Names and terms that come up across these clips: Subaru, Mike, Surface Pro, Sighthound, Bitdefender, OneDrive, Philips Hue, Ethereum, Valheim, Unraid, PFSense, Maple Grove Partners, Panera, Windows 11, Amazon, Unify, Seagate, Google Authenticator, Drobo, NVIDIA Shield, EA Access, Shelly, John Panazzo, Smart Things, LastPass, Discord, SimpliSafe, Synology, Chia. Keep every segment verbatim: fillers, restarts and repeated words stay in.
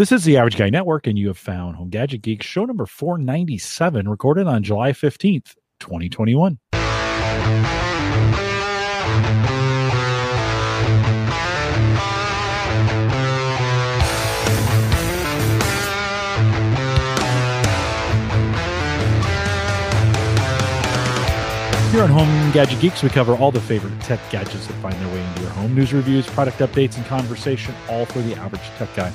This is the Average Guy Network, and you have found Home Gadget Geeks, show number four ninety-seven, recorded on July fifteenth, twenty twenty-one. Here on Home Gadget Geeks, we cover all the favorite tech gadgets that find their way into your home. News, reviews, product updates, and conversation, all for the average tech guy.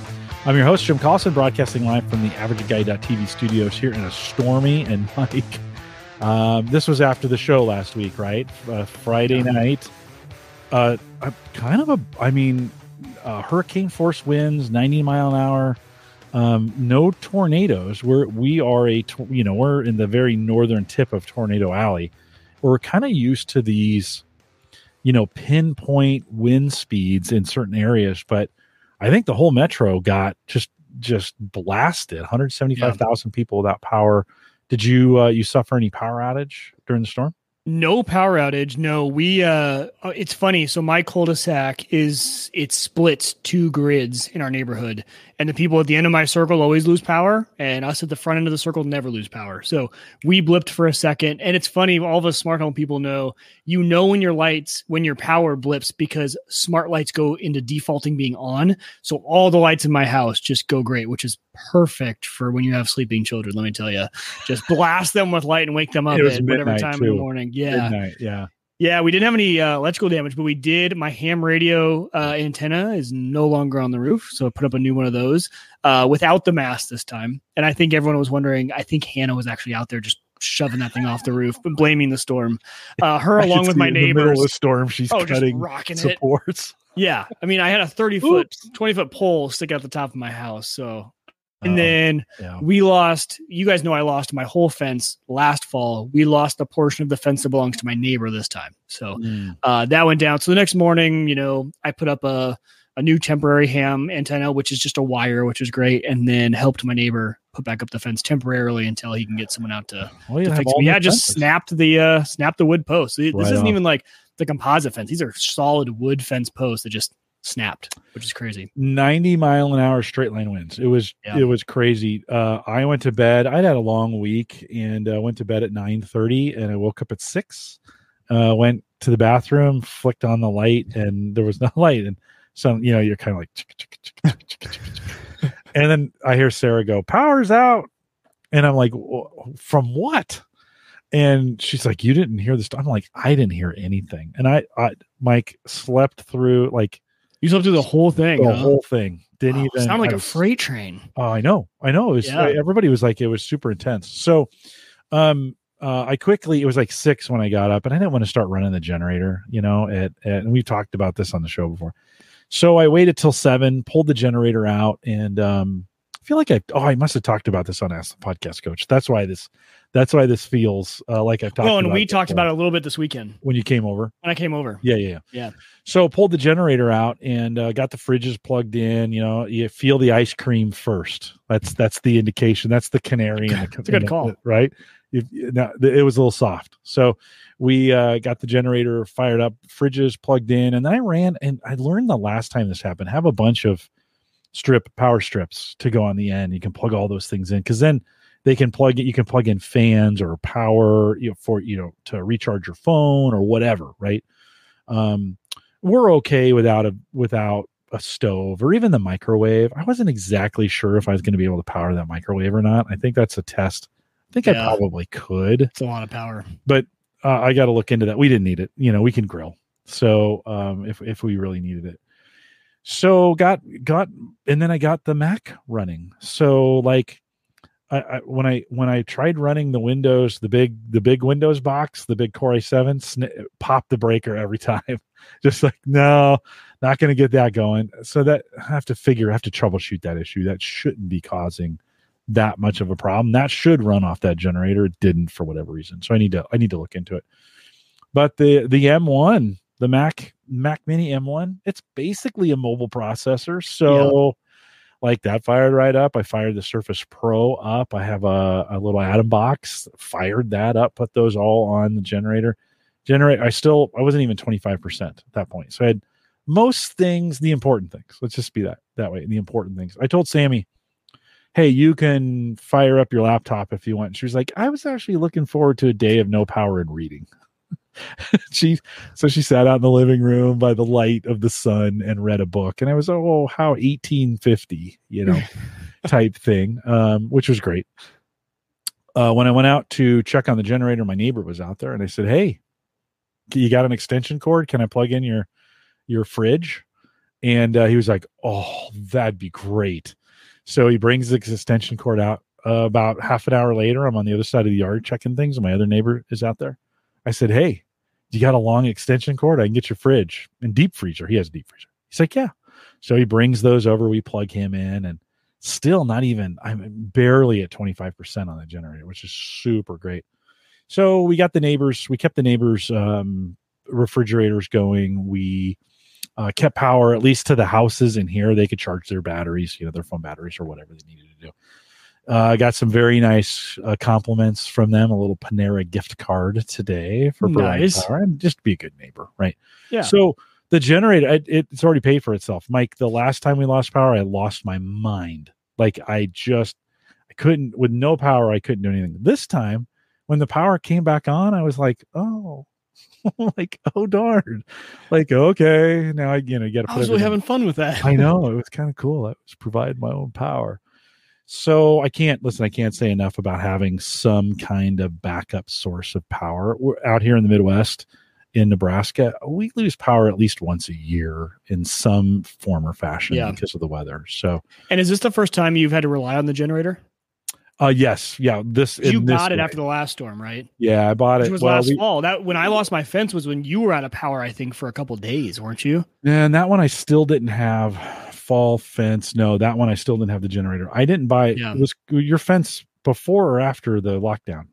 I'm your host, Jim Collison, broadcasting live from the AverageGuy dot T V studios here in a stormy and Mike. Um, this was after the show last week, right? Uh, Friday night. Uh, kind of a, I mean, uh, hurricane force winds, ninety mile an hour. Um, no tornadoes. We're we are a you know we're in the very northern tip of Tornado Alley. We're kind of used to these, you know, pinpoint wind speeds in certain areas, but I think the whole metro got just just blasted. one hundred seventy-five thousand yeah. people without power. Did you uh, you suffer any power outage during the storm? No power outage. No, we. Uh, it's funny. So my cul-de-sac is it splits two grids in our neighborhood, and the people at the end of my circle always lose power, and us at the front end of the circle never lose power. So we blipped for a second, and it's funny. All of us smart home people know, you know, when your lights, when your power blips, because smart lights go into defaulting being on. So all the lights in my house just go gray, which is perfect for when you have sleeping children. Let me tell you, just blast them with light and wake them up at whatever time too. in the morning. Yeah. Midnight, yeah. Yeah. We didn't have any uh, electrical damage, but we did. My ham radio uh, antenna is no longer on the roof. So I put up a new one of those uh, without the mast this time. And I think everyone was wondering, I think Hannah was actually out there just shoving that thing off the roof, but blaming the storm. Uh, her along with my neighbors. The storm, she's oh, cutting rocking supports. It. Yeah. I mean, I had a thirty foot, twenty foot pole stick out the top of my house. So. And then um, yeah. we lost, you guys know I lost my whole fence last fall. We lost a portion of the fence that belongs to my neighbor this time. So mm. uh, that went down. So the next morning, you know, I put up a, a new temporary ham antenna, which is just a wire, which is great. And then helped my neighbor put back up the fence temporarily until he can get someone out to, well, to fix it. Yeah, just fences. snapped the uh, snapped the wood post. This right isn't on. even like the composite fence. These are solid wood fence posts that just snapped, which is crazy. ninety mile an hour straight line winds. It was, yeah. it was crazy. Uh, I went to bed. I had a long week and uh, went to bed at nine thirty and I woke up at six, uh, went to the bathroom, flicked on the light, and there was no light. And so, you know, you're kind of like, chick, chick, chick, chick, chick, chick. And then I hear Sarah go, "Power's out." And I'm like, "From what?" And she's like, "You didn't hear this." I'm like, "I didn't hear anything." And I, I Mike slept through like, You slept through the whole thing. The huh? whole thing. Didn't wow, even sound like was, a freight train. Oh, uh, I know. I know. It was, yeah. Everybody was like, it was super intense. So um, uh, I quickly, it was like six when I got up and I didn't want to start running the generator, you know, at, at, and we've talked about this on the show before. So I waited till seven, pulled the generator out, and um, I feel like I, oh, I must've talked about this on Ask the Podcast Coach. That's why this, that's why this feels uh, like I've talked about it. Well, and about we talked before. about it a little bit this weekend. When you came over. When I came over. Yeah, yeah, yeah. Yeah. So pulled the generator out and uh, got the fridges plugged in. You know, you feel the ice cream first. That's that's the indication. That's the canary. In the, that's a good call. The, right? If, now, it was a little soft. So we uh, got the generator fired up, fridges plugged in, and then I ran, and I learned the last time this happened, have a bunch of strip power strips to go on the end. You can plug all those things in because then they can plug it. You can plug in fans or power, you know, for, you know, to recharge your phone or whatever. Right. Um, we're okay without a, without a stove or even the microwave. I wasn't exactly sure if I was going to be able to power that microwave or not. I think that's a test. I think yeah, I probably could. It's a lot of power, but uh, I got to look into that. We didn't need it. You know, we can grill. So um, if, if we really needed it. So got, got, and then I got the Mac running. So like I, I, when I, when I tried running the Windows, the big, the big Windows box, the big Core i seven sn- popped the breaker every time. Just like, no, not going to get that going. So that I have to figure, I have to troubleshoot that issue. That shouldn't be causing that much of a problem. That should run off that generator. It didn't for whatever reason. So I need to, I need to look into it, but the, the M one, the Mac, Mac Mini M one, it's basically a mobile processor. So yeah. like that fired right up. I fired the Surface Pro up. I have a, a little Atom box, fired that up, put those all on the generator. Generate. I still, I wasn't even twenty-five percent at that point. So I had most things, the important things. Let's just be that that way. The important things. I told Sammy, hey, you can fire up your laptop if you want. And she was like, I was actually looking forward to a day of no power and reading. she so she sat out in the living room by the light of the sun and read a book, and I was, oh, how eighteen fifty, you know, type thing, um, which was great. Uh, when I went out to check on the generator, my neighbor was out there, and I said, hey, you got an extension cord? Can I plug in your your fridge? And uh, he was like, oh, that'd be great. So he brings the extension cord out. Uh, about half an hour later, I'm on the other side of the yard checking things, and my other neighbor is out there. I said, hey, you got a long extension cord? I can get your fridge and deep freezer. He has a deep freezer. He's like, yeah. So he brings those over. We plug him in, and still not even, I'm barely at twenty-five percent on that generator, which is super great. So we got the neighbors, we kept the neighbors' um, refrigerators going. We uh, kept power, at least to the houses in here. They could charge their batteries, you know, their phone batteries or whatever they needed to do. I uh, got some very nice uh, compliments from them. A little Panera gift card today for nice. Brian Power, and just be a good neighbor, right? Yeah. So the generator, it, it's already paid for itself. Mike, the last time we lost power, I lost my mind. Like I just, I couldn't, with no power, I couldn't do anything. This time, when the power came back on, I was like, oh, like, oh darn, like, okay, now I, you know, you got to. I was really having fun with that. I know, it was kind of cool. I was providing my own power. So I can't, listen, I can't say enough about having some kind of backup source of power. We're out here in the Midwest, in Nebraska, we lose power at least once a year in some form or fashion yeah. because of the weather. So, and is this the first time you've had to rely on the generator? Uh, yes. Yeah. This You bought it way. after the last storm, right? Yeah, I bought Which it. Which was well, last we, fall. That, when I lost my fence was when you were out of power, I think, for a couple of days, weren't you? And that one I still didn't have fall fence. No, that one I still didn't have the generator. I didn't buy yeah. it. Was your fence before or after the lockdown?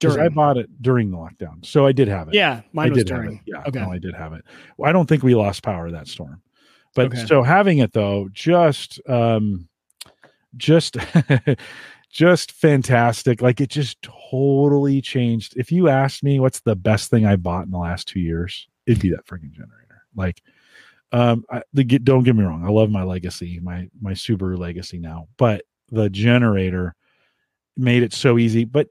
During. I bought it during the lockdown. So I did have it. Yeah, mine I was did during. Yeah, okay. no, I did have it. Well, I don't think we lost power that storm. But okay. so having it, though, just... um Just, just fantastic. Like it just totally changed. If you asked me what's the best thing I bought in the last two years, it'd be that freaking generator. Like, um, I, the, don't get me wrong. I love my legacy, my, my Subaru legacy now, but the generator made it so easy, but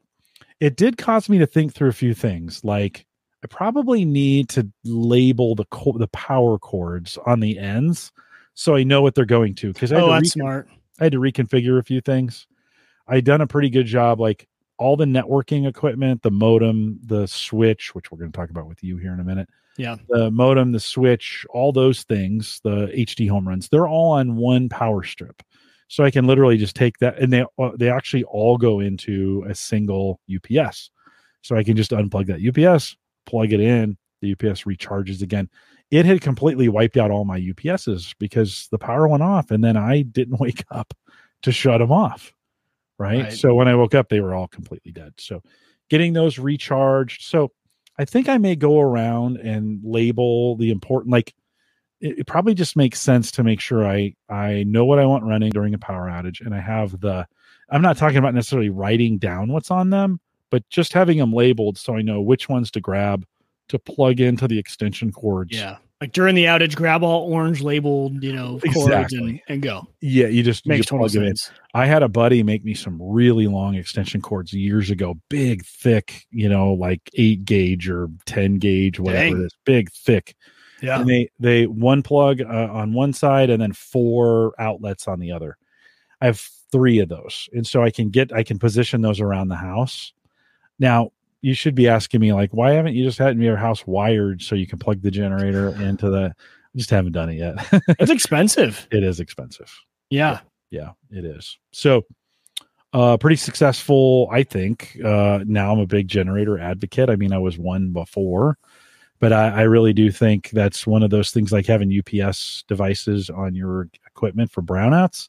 it did cause me to think through a few things. Like I probably need to label the co- the power cords on the ends. So I know what they're going to, because I had oh, to that's recon- smart. I had to reconfigure a few things. I'd done a pretty good job, like all the networking equipment, the modem, the switch, which we're going to talk about with you here in a minute. Yeah. The modem, the switch, all those things, the H D home runs, they're all on one power strip. So I can literally just take that and they, they actually all go into a single U P S. So I can just unplug that U P S, plug it in. The U P S recharges again. It had completely wiped out all my U P Ss because the power went off and then I didn't wake up to shut them off. Right? right. So when I woke up, they were all completely dead. So getting those recharged. So I think I may go around and label the important, like it, it probably just makes sense to make sure I, I know what I want running during a power outage. And I have the, I'm not talking about necessarily writing down what's on them, but just having them labeled. So I know which ones to grab to plug into the extension cords. Yeah. Like during the outage, grab all orange labeled, you know, cords exactly. and, and go. Yeah. You just, Makes you just total plug sense. It in. I had a buddy make me some really long extension cords years ago, big, thick, you know, like eight gauge or ten gauge, whatever Dang. It is, big, thick. Yeah. And they, they one plug uh, on one side and then four outlets on the other. I have three of those. And so I can get, I can position those around the house. Now, you should be asking me like, why haven't you just had your house wired so you can plug the generator into the, I just haven't done it yet. It's expensive. It is expensive. Yeah. Yeah, it is. So uh, pretty successful. I think uh, now I'm a big generator advocate. I mean, I was one before, but I, I really do think that's one of those things like having U P S devices on your equipment for brownouts.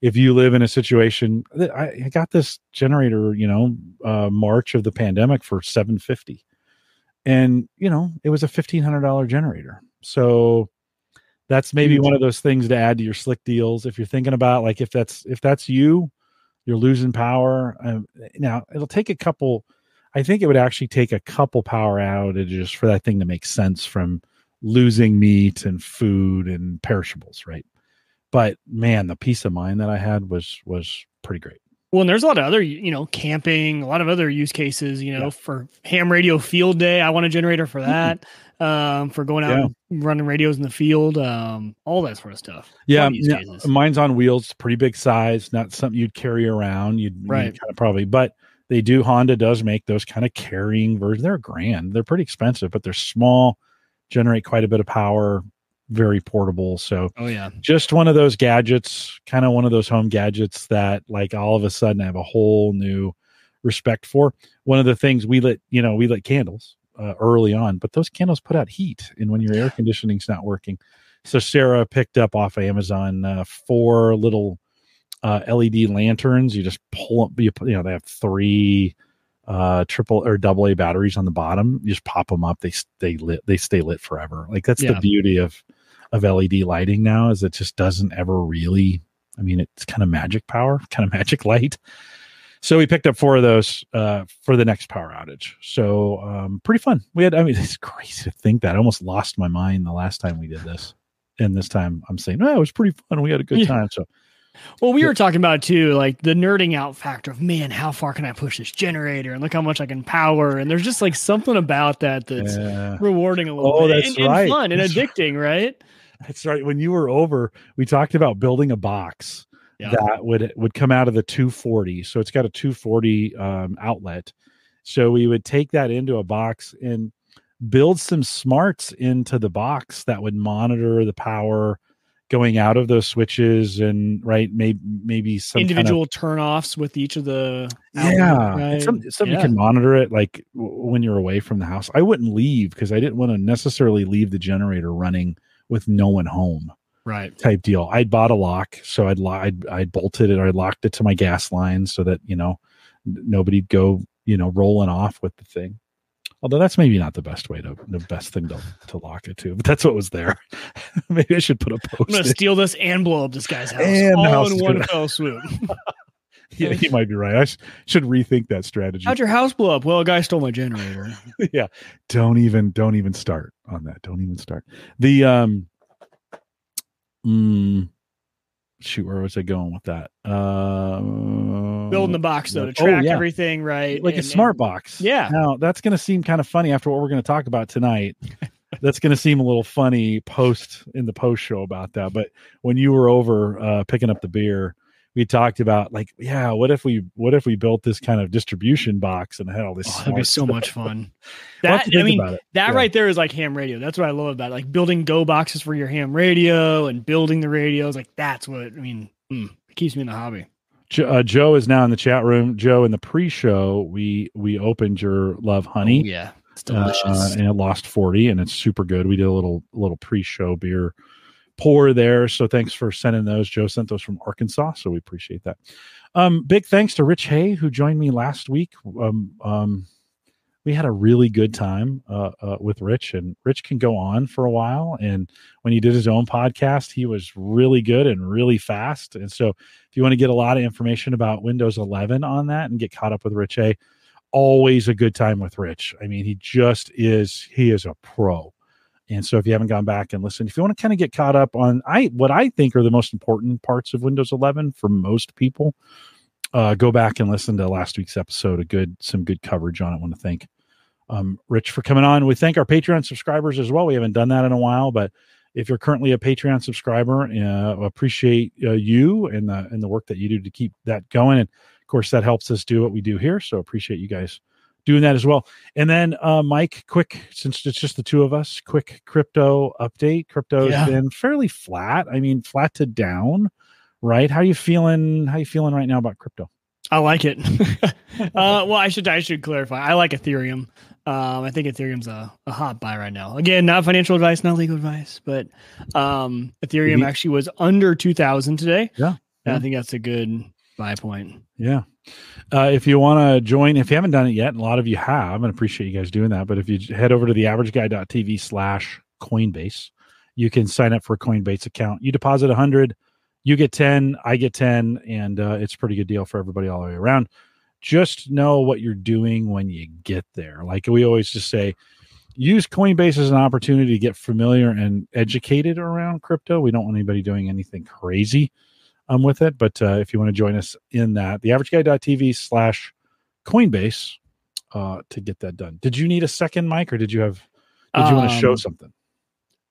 If you live in a situation, I got this generator, you know, uh, March of the pandemic for seven hundred fifty dollars. And, you know, it was a fifteen hundred dollars generator. So that's maybe one of those things to add to your slick deals. If you're thinking about like, if that's, if that's you, you're losing power. Um, now it'll take a couple, I think it would actually take a couple power outages for that thing to make sense from losing meat and food and perishables, right? But man, the peace of mind that I had was was pretty great. Well, and there's a lot of other, you know, camping, a lot of other use cases, you know, yeah. for ham radio field day. I want a generator for that, um, for going out yeah. and running radios in the field, um, all that sort of stuff. Yeah. yeah. Mine's on wheels, pretty big size, not something you'd carry around. You'd, right. you'd kind of probably, but they do, Honda does make those kind of carrying versions. They're grand. They're pretty expensive, but they're small, generate quite a bit of power, very portable. So oh, yeah. just one of those gadgets, kind of one of those home gadgets that like all of a sudden I have a whole new respect for. One of the things we lit, you know, we lit candles uh, early on, but those candles put out heat. And when your air conditioning's not working. So Sarah picked up off of Amazon uh, four little uh, L E D lanterns. You just pull up, you, you know, they have three uh, triple or double A batteries on the bottom. You just pop them up. They stay lit. They stay lit forever. Like that's yeah. the beauty of, of L E D lighting now is it just doesn't ever really, I mean, it's kind of magic power, kind of magic light. So we picked up four of those uh, for the next power outage. So um, pretty fun. We had, I mean, it's crazy to think that I almost lost my mind the last time we did this. And this time I'm saying, no, oh, it was pretty fun. We had a good yeah. time. So, well, we yeah. were talking about too, like the nerding out factor of, man, how far can I push this generator and look how much I can power. And there's just like something about that that's yeah. rewarding a little oh, bit that's and, right. and fun and that's addicting, right? right? That's right. When you were over, we talked about building a box yeah. that would would come out of the two forty. So it's got a two forty um, outlet. So we would take that into a box and build some smarts into the box that would monitor the power going out of those switches and right maybe maybe some individual kind of turnoffs with each of the outlet, yeah right? something some yeah. you can monitor it like w- when you're away from the house. I wouldn't leave because I didn't want to necessarily leave the generator running with no one home, right? Type deal. I bought a lock, so I'd lo- I'd I bolted it or I locked it to my gas line so that you know n- nobody'd go you know rolling off with the thing. Although that's maybe not the best way to, the best thing to, to lock it to, but that's what was there. Maybe I should put a post. I'm going to steal this and blow up this guy's house and all house in one fell swoop. Yeah, you might be right. I sh- should rethink that strategy. How'd your house blow up? Well, a guy stole my generator. yeah. Don't even, don't even start on that. Don't even start. The, um, mm, shoot, where was I going with that? Uh, Building the box, though, to track oh, yeah. everything, right? Like and, a smart and, box. Yeah. Now, that's going to seem kind of funny after what we're going to talk about tonight. That's going to seem a little funny post in the post show about that. But when you were over uh, picking up the beer, we talked about like, yeah, what if we what if we built this kind of distribution box and had all this? Oh, that'd be so stuff. much fun. That I mean, that yeah. right there is like ham radio. That's what I love about it. Like building Go boxes for your ham radio and building the radios. Like that's what I mean. Mm, it keeps me in the hobby. Jo- uh, Joe is now in the chat room. Joe, in the pre-show, we we opened your Love Honey. Oh, yeah, it's delicious, uh, and it lost forty, and it's super good. We did a little little pre-show beer pour there. So thanks for sending those. Joe sent those from Arkansas. So we appreciate that. Um, big thanks to Rich Hay, who joined me last week. Um, um, we had a really good time uh, uh, with Rich, and Rich can go on for a while. And when he did his own podcast, he was really good and really fast. And so if you want to get a lot of information about Windows eleven on that and get caught up with Rich Hay, always a good time with Rich. I mean, he just is, he is a pro. And so if you haven't gone back and listened, if you want to kind of get caught up on I what I think are the most important parts of Windows eleven for most people, uh, go back and listen to last week's episode. A good some good coverage on it. I want to thank um, Rich for coming on. We thank our Patreon subscribers as well. We haven't done that in a while, but if you're currently a Patreon subscriber, uh, appreciate uh, you and the and the work that you do to keep that going. And of course, that helps us do what we do here. So appreciate you guys doing that as well. And then uh, Mike, quick, since it's just the two of us, quick crypto update. Crypto's yeah. been fairly flat. I mean, flat to down, right? How you feeling? How you feeling right now about crypto? I like it. uh, well, I should I should clarify. I like Ethereum. Um, I think Ethereum's a, a hot buy right now. Again, not financial advice, not legal advice, but um, Ethereum mm-hmm. actually was under two thousand today. Yeah, yeah. I think that's a good buy point. Yeah. Uh, if you want to join, if you haven't done it yet, and a lot of you have, and appreciate you guys doing that, but if you head over to the AverageGuy.tv slash Coinbase, you can sign up for a Coinbase account. You deposit one hundred, you get ten, I get ten, and uh, it's a pretty good deal for everybody all the way around. Just know what you're doing when you get there. Like we always just say, use Coinbase as an opportunity to get familiar and educated around crypto. We don't want anybody doing anything crazy um, with it. But uh, if you want to join us in that, theaverageguy.tv slash Coinbase uh, to get that done. Did you need a second, Mike, or did you have? Did you um, want to show something?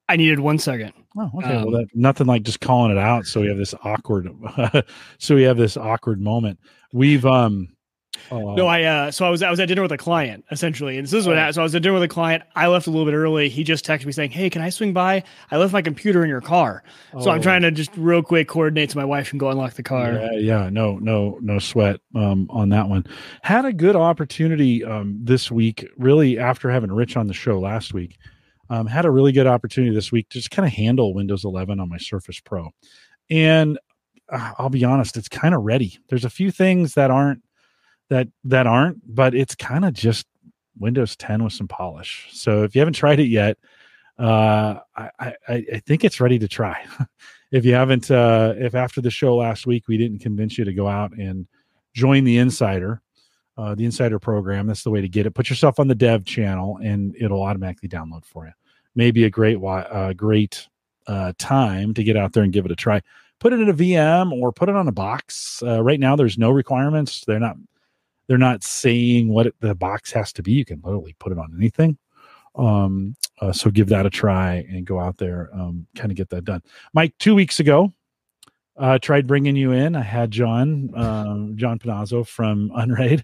I needed one second. Oh, okay. Um, well, that, nothing like just calling it out. So we have this awkward. so we have this awkward moment. We've um. Oh, no, I, uh, so I was, I was at dinner with a client essentially. And so this is what happened. So I was at dinner with a client. I left a little bit early. He just texted me saying, "Hey, can I swing by? I left my computer in your car." Oh. So I'm trying to just real quick coordinate to my wife and go unlock the car. Yeah. yeah no, no, no sweat, um, on that one. Had a good opportunity, um, this week, really after having Rich on the show last week, um, had a really good opportunity this week to just kind of handle Windows eleven on my Surface Pro. And uh, I'll be honest, it's kind of ready. There's a few things that aren't, that that aren't, but it's kind of just Windows ten with some polish. So if you haven't tried it yet, uh, I, I, I think it's ready to try. If you haven't, uh, if after the show last week, we didn't convince you to go out and join the Insider, uh, the Insider program, that's the way to get it. Put yourself on the dev channel and it'll automatically download for you. Maybe a great, uh, great uh, time to get out there and give it a try. Put it in a V M or put it on a box. Uh, right now, there's no requirements. They're not... They're not saying what it, the box has to be. You can literally put it on anything. Um, uh, so give that a try and go out there, um, kind of get that done. Mike, two weeks ago, uh, tried bringing you in. I had John, um, John Panazzo from Unraid.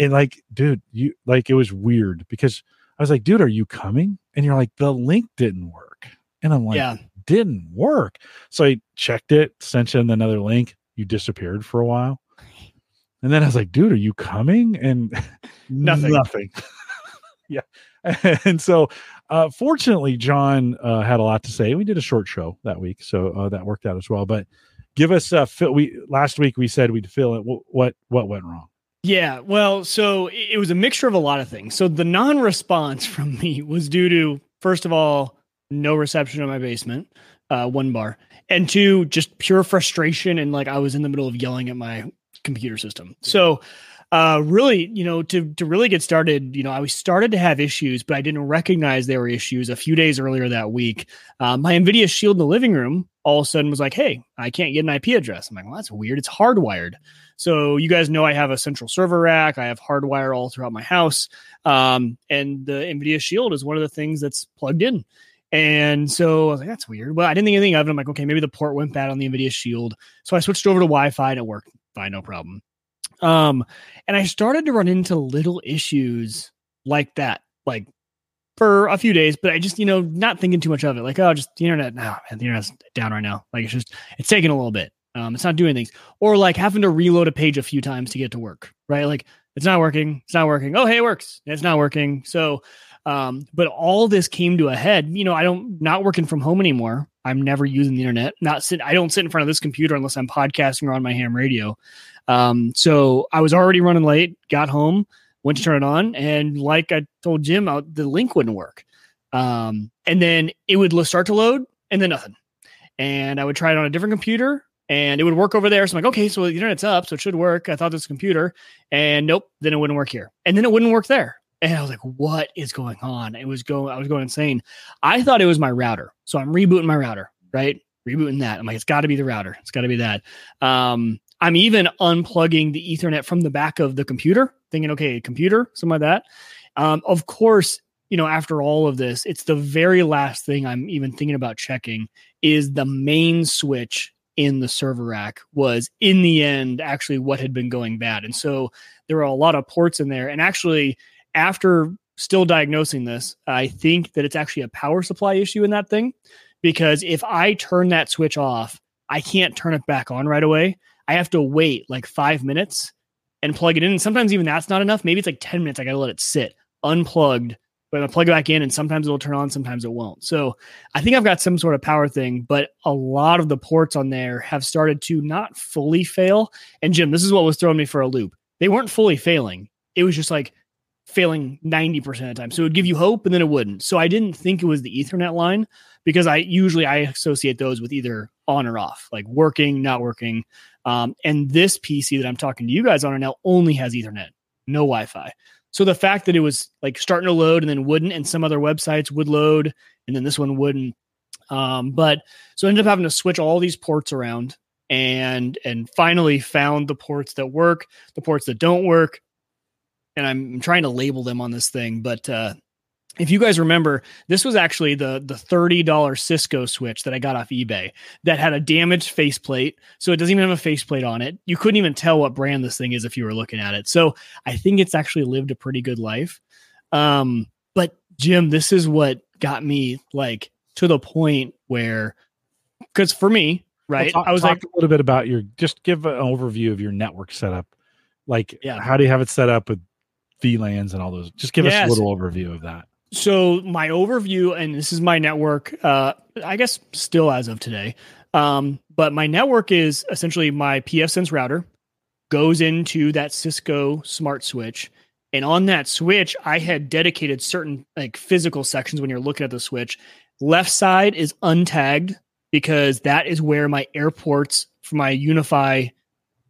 And like, dude, you like, it was weird because I was like, dude, are you coming? And you're like, the link didn't work. And I'm like, yeah. It didn't work. So I checked it, sent you another link. You disappeared for a while. And then I was like, dude, are you coming? And nothing. nothing. yeah. And so uh, fortunately, John uh, had a lot to say. We did a short show that week. So uh, that worked out as well. But give us a fill. We, last week we said we'd fill it. What, what, what went wrong? Yeah. Well, so it, it was a mixture of a lot of things. So the non-response from me was due to, first of all, no reception in my basement, uh, one bar. And two, just pure frustration. And like I was in the middle of yelling at my computer system. So uh, really, you know, to, to really get started, you know, I started to have issues, but I didn't recognize there were issues a few days earlier that week. Uh, my NVIDIA Shield in the living room all of a sudden was like, "Hey, I can't get an I P address." I'm like, "Well, that's weird. It's hardwired." So you guys know I have a central server rack. I have hardwire all throughout my house. Um, and the NVIDIA Shield is one of the things that's plugged in. And so I was like, "That's weird." Well, I didn't think anything of it. I'm like, okay, maybe the port went bad on the NVIDIA Shield. So I switched over to Wi-Fi and it worked. No problem. Um, and I started to run into little issues like that, like for a few days, but I just, you know, not thinking too much of it. Like, oh, just the internet. No, the internet's down right now. Like it's just, it's taking a little bit. Um, it's not doing things, or like having to reload a page a few times to get to work, right? Like it's not working. It's not working. Oh, hey, it works. It's not working. So, um, but all this came to a head, you know, I don't not working from home anymore. I'm never using the internet. Not sit. I don't sit in front of this computer unless I'm podcasting or on my ham radio. Um, so I was already running late. Got home, went to turn it on, and like I told Jim, I, the link wouldn't work. Um, and then it would start to load, and then nothing. And I would try it on a different computer, and it would work over there. So I'm like, okay, so the internet's up, so it should work. I thought this computer, and nope. Then it wouldn't work here, and then it wouldn't work there. And I was like, what is going on? It was going, I was going insane. I thought it was my router. So I'm rebooting my router, right? Rebooting that. I'm like, it's gotta be the router. It's gotta be that. Um, I'm even unplugging the Ethernet from the back of the computer, thinking, okay, computer, something like that. Um, of course, you know, after all of this, it's the very last thing I'm even thinking about checking is the main switch in the server rack was in the end, actually what had been going bad. And so there were a lot of ports in there, and actually, after still diagnosing this, I think that it's actually a power supply issue in that thing, because if I turn that switch off, I can't turn it back on right away. I have to wait like five minutes and plug it in. And sometimes even that's not enough. Maybe it's like ten minutes. I got to let it sit unplugged, but I plug it back in and sometimes it'll turn on, sometimes it won't. So I think I've got some sort of power thing, but a lot of the ports on there have started to not fully fail. And Jim, this is what was throwing me for a loop. They weren't fully failing. It was just like failing ninety percent of the time. So it would give you hope and then it wouldn't. So I didn't think it was the Ethernet line, because I usually I associate those with either on or off, like working, not working. Um, and this P C that I'm talking to you guys on right now only has Ethernet, no Wi-Fi. So the fact that it was like starting to load and then wouldn't, and some other websites would load and then this one wouldn't. Um, but so I ended up having to switch all these ports around and, and finally found the ports that work, the ports that don't work. And I'm trying to label them on this thing. But uh, if you guys remember, this was actually the, the thirty dollars Cisco switch that I got off eBay that had a damaged faceplate. So it doesn't even have a faceplate on it. You couldn't even tell what brand this thing is if you were looking at it. So I think it's actually lived a pretty good life. Um, but Jim, this is what got me like to the point where, because for me, right, well, talk, I was talk like a little bit about your, just give an overview of your network setup. Like, yeah. How do you have it set up with V LANs and all those? Just give yes. us a little overview of that. So my overview, and this is my network, uh, I guess still as of today, um, but my network is essentially my pfSense router goes into that Cisco smart switch. And on that switch, I had dedicated certain like physical sections when you're looking at the switch. Left side is untagged because that is where my airports for my Unify,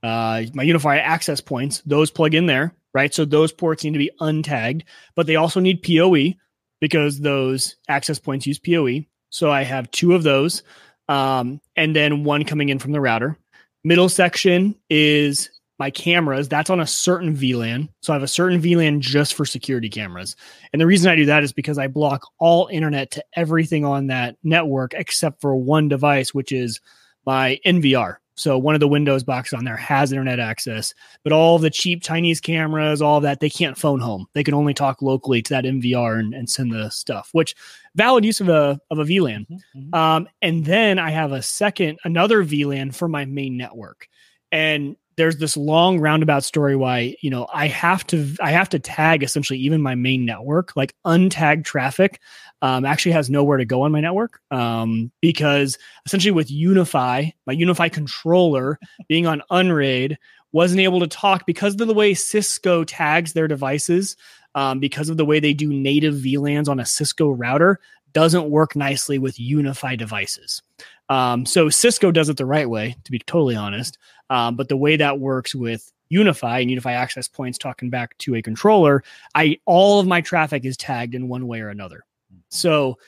uh, my Unify access points, those plug in there. Right. So those ports need to be untagged, but they also need P O E because those access points use P O E. So I have two of those um, and then one coming in from the router. Middle section is my cameras. That's on a certain V LAN. So I have a certain V LAN just for security cameras. And the reason I do that is because I block all internet to everything on that network except for one device, which is my N V R. So one of the Windows boxes on there has internet access, but all the cheap Chinese cameras, all that, they can't phone home. They can only talk locally to that N V R and, and send the stuff, which valid use of a of a V LAN. Mm-hmm. Um, and then I have a second, another V LAN for my main network. And there's this long roundabout story why, you know, I have to I have to tag essentially even my main network. Like untagged traffic um, actually has nowhere to go on my network um, because essentially with Unify, my Unify controller being on Unraid wasn't able to talk because of the way Cisco tags their devices, um, because of the way they do native V LANs on a Cisco router, doesn't work nicely with Unify devices. Um, so Cisco does it the right way, to be totally honest. Um, but the way that works with Unify and Unify access points talking back to a controller, I all of my traffic is tagged in one way or another. So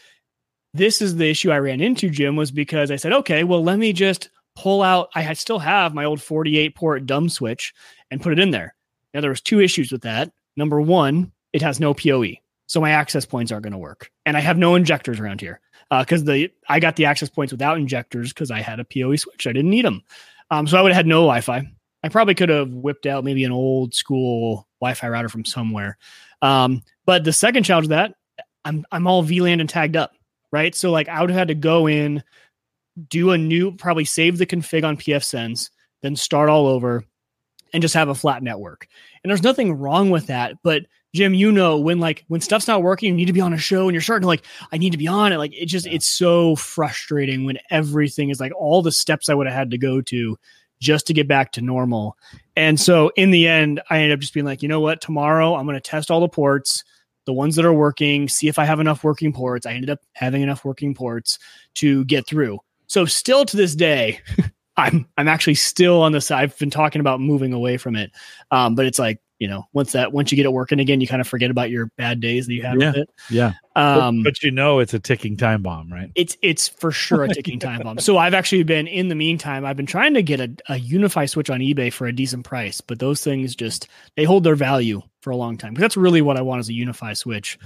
this is the issue I ran into, Jim, was because I said, okay, well, let me just pull out. I still have my old forty-eight port dumb switch and put it in there. Now, there was two issues with that. Number one, it has no P O E. So my access points aren't going to work. And I have no injectors around here because uh, the I got the access points without injectors because I had a P O E switch. I didn't need them. Um, so I would have had no Wi-Fi. I probably could have whipped out maybe an old school Wi-Fi router from somewhere. Um, but the second challenge of that, I'm I'm all V LAN and tagged up, right? So like I would have had to go in, do a new, probably save the config on pfSense, then start all over and just have a flat network. And there's nothing wrong with that. But Jim, you know, when like when stuff's not working, you need to be on a show and you're starting to like, I need to be on it. Like it just, yeah. It's so frustrating when everything is like all the steps I would have had to go to just to get back to normal. And so in the end, I ended up just being like, you know what, tomorrow I'm going to test all the ports, the ones that are working, see if I have enough working ports. I ended up having enough working ports to get through. So still to this day, I'm I'm actually still on this. I've been talking about moving away from it, um, but it's like, you know, once that once you get it working again, you kind of forget about your bad days that you had yeah, with it. Yeah, um, but, but you know, it's a ticking time bomb, right? It's it's for sure a ticking time bomb. So I've actually been in the meantime, I've been trying to get a, a Unify switch on eBay for a decent price, but those things just they hold their value for a long time. Because that's really what I want is a Unify switch,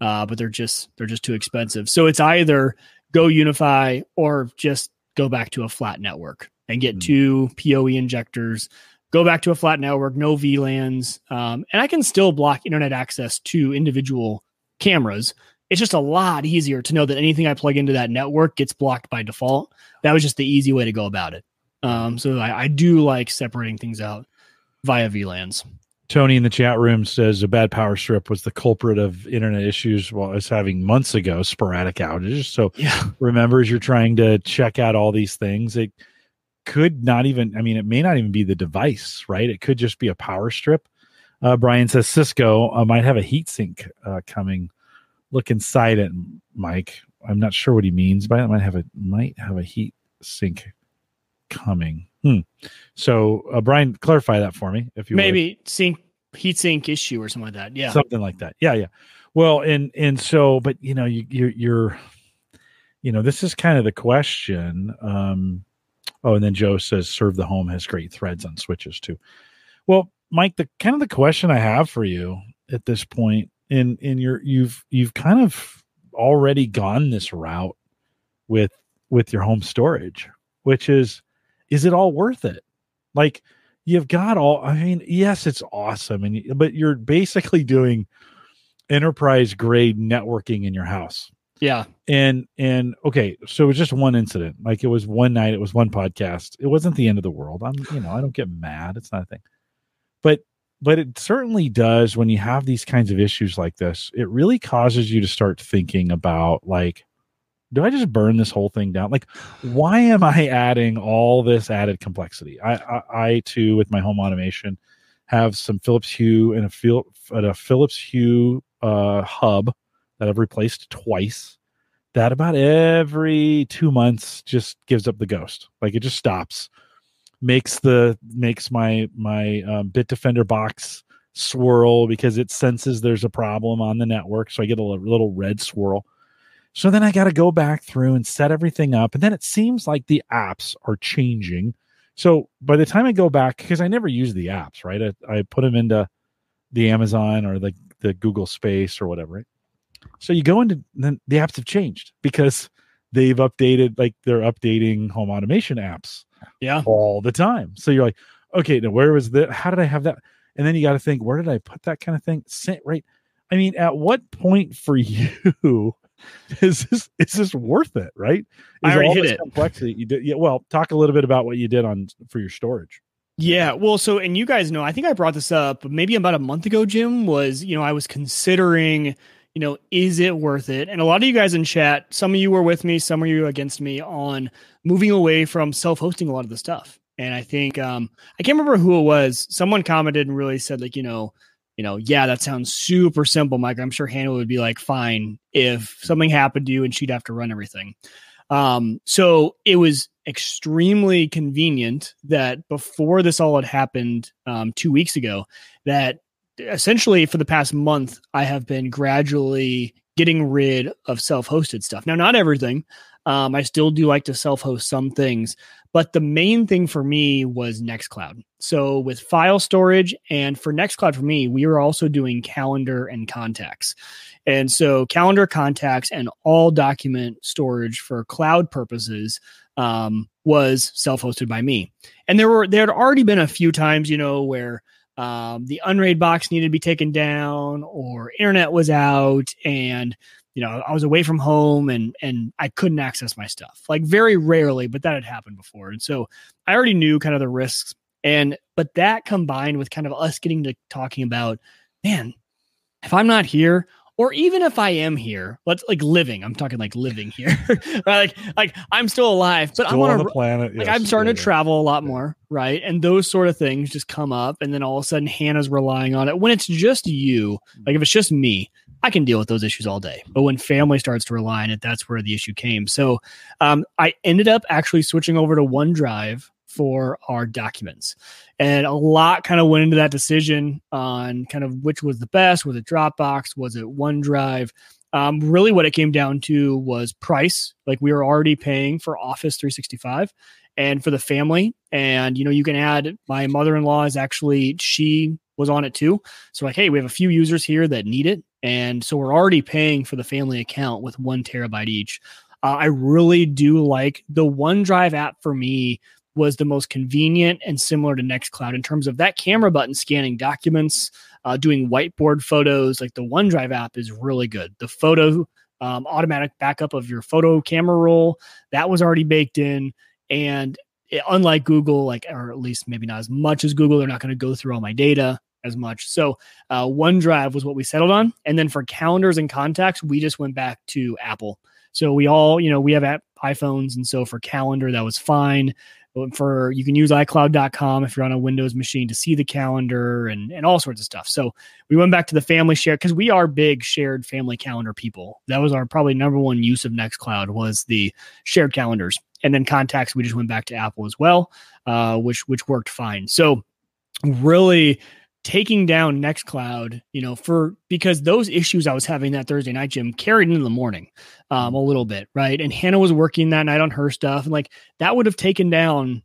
uh, but they're just they're just too expensive. So it's either go Unify or just go back to a flat network and get two P O E injectors, go back to a flat network, no V LANs. Um, and I can still block internet access to individual cameras. It's just a lot easier to know that anything I plug into that network gets blocked by default. That was just the easy way to go about it. Um, so I, I do like separating things out via V LANs. Tony in the chat room says a bad power strip was the culprit of internet issues while I was having months ago, sporadic outages. So yeah. Remember, as you're trying to check out all these things, it could not even, I mean, it may not even be the device, right? It could just be a power strip. Uh, Brian says Cisco uh, might have a heatsink uh, coming. Look inside it, Mike. I'm not sure what he means by it. Might have a, might have a heat sink coming. Hmm. So, uh, Brian, clarify that for me, if you maybe would. Sink heatsink issue or something like that. Yeah. Something like that. Yeah. Yeah. Well, and, and so, but you know, you, you, you're, you know, this is kind of the question. Um, oh, and then Joe says, serve the home has great threads on switches too. Well, Mike, the kind of the question I have for you at this point in, in your, you've, you've kind of already gone this route with, with your home storage, which is, is it all worth it? Like, you've got all, I mean, yes, it's awesome. And, but you're basically doing enterprise grade networking in your house. Yeah. And, and okay. So it was just one incident. Like it was one night, it was one podcast. It wasn't the end of the world. I'm, you know, I don't get mad. It's not a thing, but, but it certainly does. When you have these kinds of issues like this, it really causes you to start thinking about like, do I just burn this whole thing down? Like, why am I adding all this added complexity? I, I, I too, with my home automation, have some Philips Hue and a, Phil, a Philips Hue uh, hub that I've replaced twice. That about every two months just gives up the ghost. Like it just stops, makes the makes my my um, Bitdefender box swirl because it senses there's a problem on the network. So I get a little red swirl. So then I got to go back through and set everything up. And then it seems like the apps are changing. So by the time I go back, because I never use the apps, right? I, I put them into the Amazon or the, the Google space or whatever. Right? So you go into, then the apps have changed because they've updated, like they're updating home automation apps yeah. all the time. So you're like, okay, now where was that? How did I have that? And then you got to think, where did I put that kind of thing? Right. I mean, at what point for you is this is this worth it, right? Is I already all hit this it. Complexity you did, yeah, well, talk a little bit about what you did on for your storage. Yeah, well, so and you guys know, I think I brought this up maybe about a month ago, Jim, was, you know, I was considering, you know, is it worth it? And a lot of you guys in chat, some of you were with me, some of you against me on moving away from self-hosting a lot of the stuff. And I think um, I can't remember who it was. Someone commented and really said like, you know, You know, yeah, that sounds super simple, Mike. I'm sure Hannah would be like, fine, if something happened to you and she'd have to run everything. Um, so it was extremely convenient that before this all had happened um, two weeks ago, that essentially for the past month, I have been gradually getting rid of self-hosted stuff. Now, not everything. Um, I still do like to self-host some things, but the main thing for me was Nextcloud. So with file storage and for Nextcloud for me, we were also doing calendar and contacts. And so calendar, contacts, and all document storage for cloud purposes um, was self-hosted by me. And there were there had already been a few times, you know, where um, the Unraid box needed to be taken down or internet was out and you know, I was away from home and and I couldn't access my stuff, like very rarely, but that had happened before. And so I already knew kind of the risks. And but that combined with kind of us getting to talking about, man, if I'm not here or even if I am here, let's like living. I'm talking like living here. right? Like like I'm still alive, but still I'm on, on a, the planet. Like yes, I'm starting yeah, to travel a lot yeah. more. Right. And those sort of things just come up. And then all of a sudden Hannah's relying on it when it's just you. Like if it's just me, I can deal with those issues all day. But when family starts to rely on it, that's where the issue came. So um, I ended up actually switching over to OneDrive for our documents. And a lot kind of went into that decision on kind of which was the best. Was it Dropbox? Was it OneDrive? Um, really what it came down to was price. Like we were already paying for Office three sixty-five and for the family. And, you know, you can add my mother-in-law is actually, she was on it too. So like, hey, we have a few users here that need it. And so we're already paying for the family account with one terabyte each. Uh, I really do like the OneDrive app for me was the most convenient and similar to Nextcloud in terms of that camera button scanning documents, uh, doing whiteboard photos. Like the OneDrive app is really good. The photo um, automatic backup of your photo camera roll, that was already baked in. And it, unlike Google, like or at least maybe not as much as Google, they're not going to go through all my data as much. So uh, OneDrive was what we settled on. And then for calendars and contacts, we just went back to Apple. So we all, you know, we have app, iPhones. And so for calendar, that was fine. For you can use iCloud dot com if you're on a Windows machine to see the calendar and, and all sorts of stuff. So we went back to the family share because we are big shared family calendar people. That was our probably number one use of Nextcloud was the shared calendars. And then contacts, we just went back to Apple as well, uh, which which worked fine. So really taking down Nextcloud, you know, for, because those issues I was having that Thursday night, Jim, carried into the morning um, a little bit, right? And Hannah was working that night on her stuff. And like, that would have taken down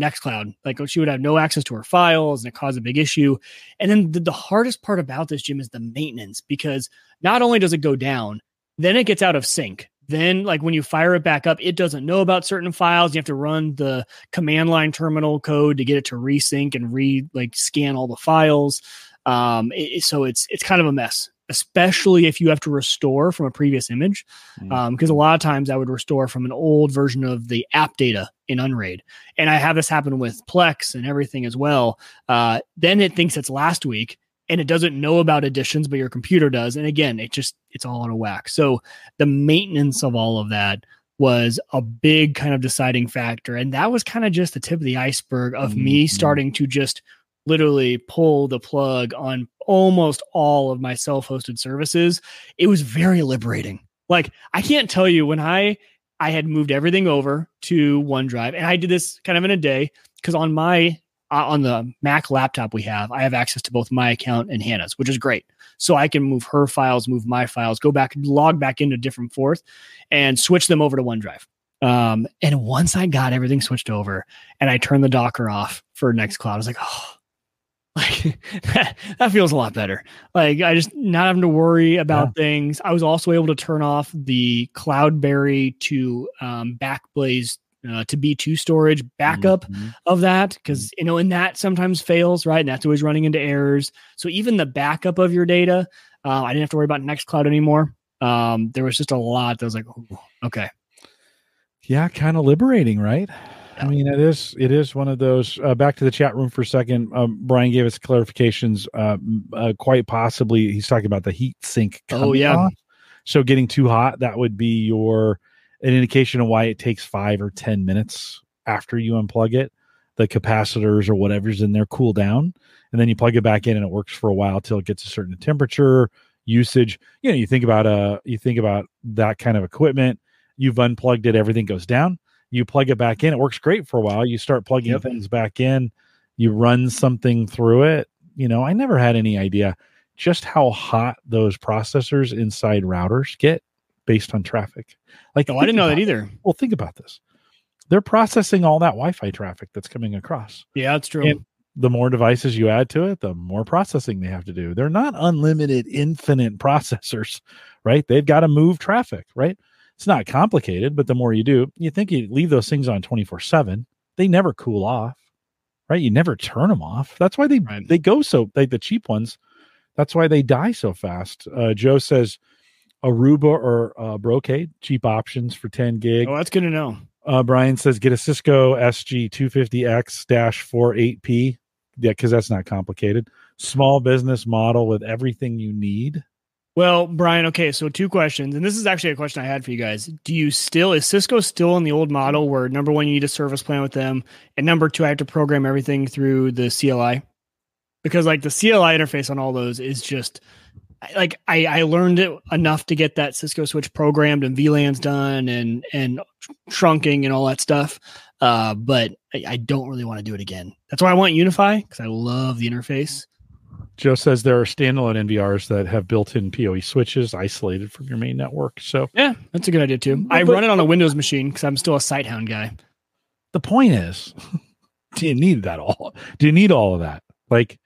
Nextcloud. Like, she would have no access to her files, and it caused a big issue. And then the, the hardest part about this, Jim, is the maintenance, because not only does it go down, then it gets out of sync. Then, like, when you fire it back up, it doesn't know about certain files. You have to run the command line terminal code to get it to resync and re like scan all the files. Um, it, so it's it's kind of a mess, especially if you have to restore from a previous image, because mm. um, a lot of times I would restore from an old version of the app data in Unraid, and I have this happen with Plex and everything as well. Uh, then it thinks it's last week, and it doesn't know about additions, but your computer does. And again, it just, it's all out of whack. So the maintenance of all of that was a big kind of deciding factor. And that was kind of just the tip of the iceberg of mm-hmm. me starting to just literally pull the plug on almost all of my self-hosted services. It was very liberating. Like, I can't tell you when I, I had moved everything over to OneDrive, and I did this kind of in a day, because on my Uh, on the Mac laptop we have, I have access to both my account and Hannah's, which is great. So I can move her files, move my files, go back, log back into different forth, and switch them over to OneDrive. Um, and once I got everything switched over and I turned the Docker off for Nextcloud, I was like, oh, like that, that feels a lot better. Like, I just not having to worry about yeah. things. I was also able to turn off the Cloudberry to um, Backblaze Uh, to B two storage backup mm-hmm. of that, because you know, and that sometimes fails, right? And that's always running into errors. So even the backup of your data, uh, I didn't have to worry about Nextcloud anymore. Um, there was just a lot that was like, oh, okay, yeah, kind of liberating, right? Yeah. I mean, it is. It is one of those. Uh, back to the chat room for a second. Um, Brian gave us clarifications. Uh, uh, quite possibly, he's talking about the heat sink. Oh yeah. Off. So getting too hot, that would be your. An indication of why it takes five or ten minutes after you unplug it, the capacitors or whatever's in there cool down, and then you plug it back in and it works for a while till it gets a certain temperature usage. You know, you think about uh, you think about that kind of equipment. You've unplugged it, everything goes down. You plug it back in, it works great for a while. You start plugging yep. things back in, you run something through it. You know, I never had any idea just how hot those processors inside routers get. Based on traffic. Like, oh, I didn't know that either. Well, think about this. They're processing all that Wi-Fi traffic that's coming across. Yeah, that's true. And the more devices you add to it, the more processing they have to do. They're not unlimited, infinite processors, right? They've got to move traffic, right? It's not complicated, but the more you do, you think you leave those things on twenty-four seven. They never cool off, right? You never turn them off. That's why they, right. they go so, like the cheap ones, that's why they die so fast. Uh, Joe says, Aruba or uh, Brocade, cheap options for ten gig. Oh, that's good to know. Uh, Brian says, get a Cisco S G two fifty X forty-eight P. Yeah, because that's not complicated. Small business model with everything you need. Well, Brian, okay, so two questions. And this is actually a question I had for you guys. Do you still, is Cisco still in the old model where, number one, you need a service plan with them, and number two, I have to program everything through the C L I? Because like the C L I interface on all those is just... Like I, I learned it enough to get that Cisco switch programmed and V LANs done and and trunking and all that stuff, uh, but I, I don't really want to do it again. That's why I want Unify, because I love the interface. Joe says there are standalone N V Rs that have built-in P O E switches isolated from your main network. So yeah, that's a good idea too. I run it on a Windows machine because I'm still a Sighthound guy. The point is, do you need that all? Do you need all of that? Like,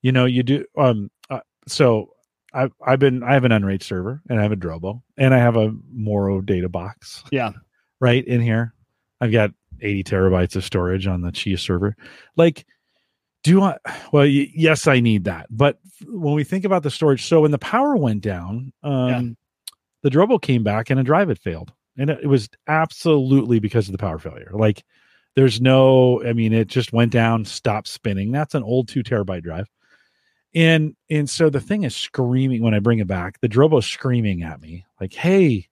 you know, you do. Um, uh, so. I've I've been I have an Unraid server, and I have a Drobo, and I have a Moro data box. Yeah, right in here, I've got eighty terabytes of storage on the Chia server. Like, do I? Well, y- yes, I need that. But when we think about the storage, so when the power went down, um, yeah. the Drobo came back, and a drive had failed, and it, it was absolutely because of the power failure. Like, there's no, I mean, it just went down, stopped spinning. That's an old two terabyte drive. And and so the thing is screaming when I bring it back. The Drobo's screaming at me like, "Hey,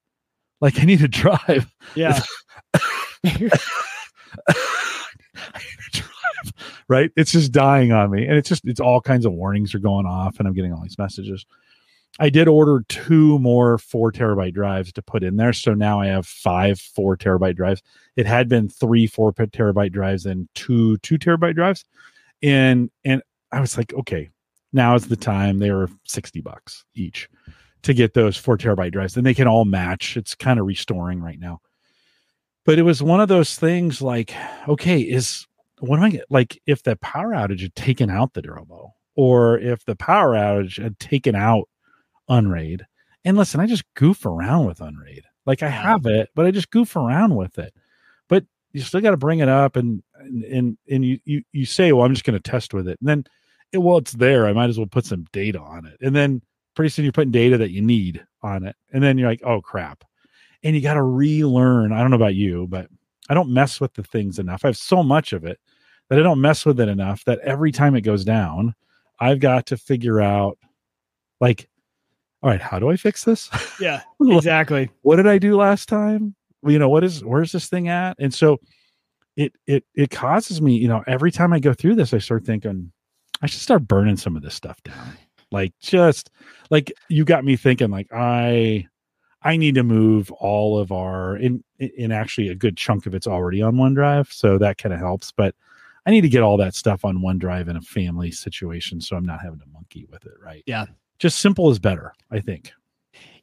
like I need to drive." Yeah, I need to drive. Right? It's just dying on me, and it's just it's all kinds of warnings are going off, and I'm getting all these messages. I did order two more four terabyte drives to put in there, so now I have five four terabyte drives. It had been three four terabyte drives and two two terabyte drives, and and I was like, okay. Now is the time. They were sixty bucks each to get those four terabyte drives, and they can all match. It's kind of restoring right now. But it was one of those things like, okay, is what do I get? Like if the power outage had taken out the Drobo, or if the power outage had taken out Unraid, and listen, I just goof around with Unraid. Like I have it, but I just goof around with it. But you still got to bring it up, and and and you you you say, well, I'm just going to test with it, and then it, well, it's there. I might as well put some data on it, and then pretty soon you're putting data that you need on it, and then you're like, oh crap. And you got to relearn. I don't know about you, but I don't mess with the things enough. I have so much of it that I don't mess with it enough that every time it goes down, I've got to figure out, like, all right, how do I fix this? Yeah, exactly. Like, what did I do last time? You know, what is, where's this thing at? And so it, it, it causes me, you know, every time I go through this, I start thinking I should start burning some of this stuff down. Like just like you got me thinking like, I, I need to move all of our, and, and actually a good chunk of it's already on OneDrive. So that kind of helps, but I need to get all that stuff on OneDrive in a family situation. So I'm not having to monkey with it. Right. Yeah. Just simple is better, I think.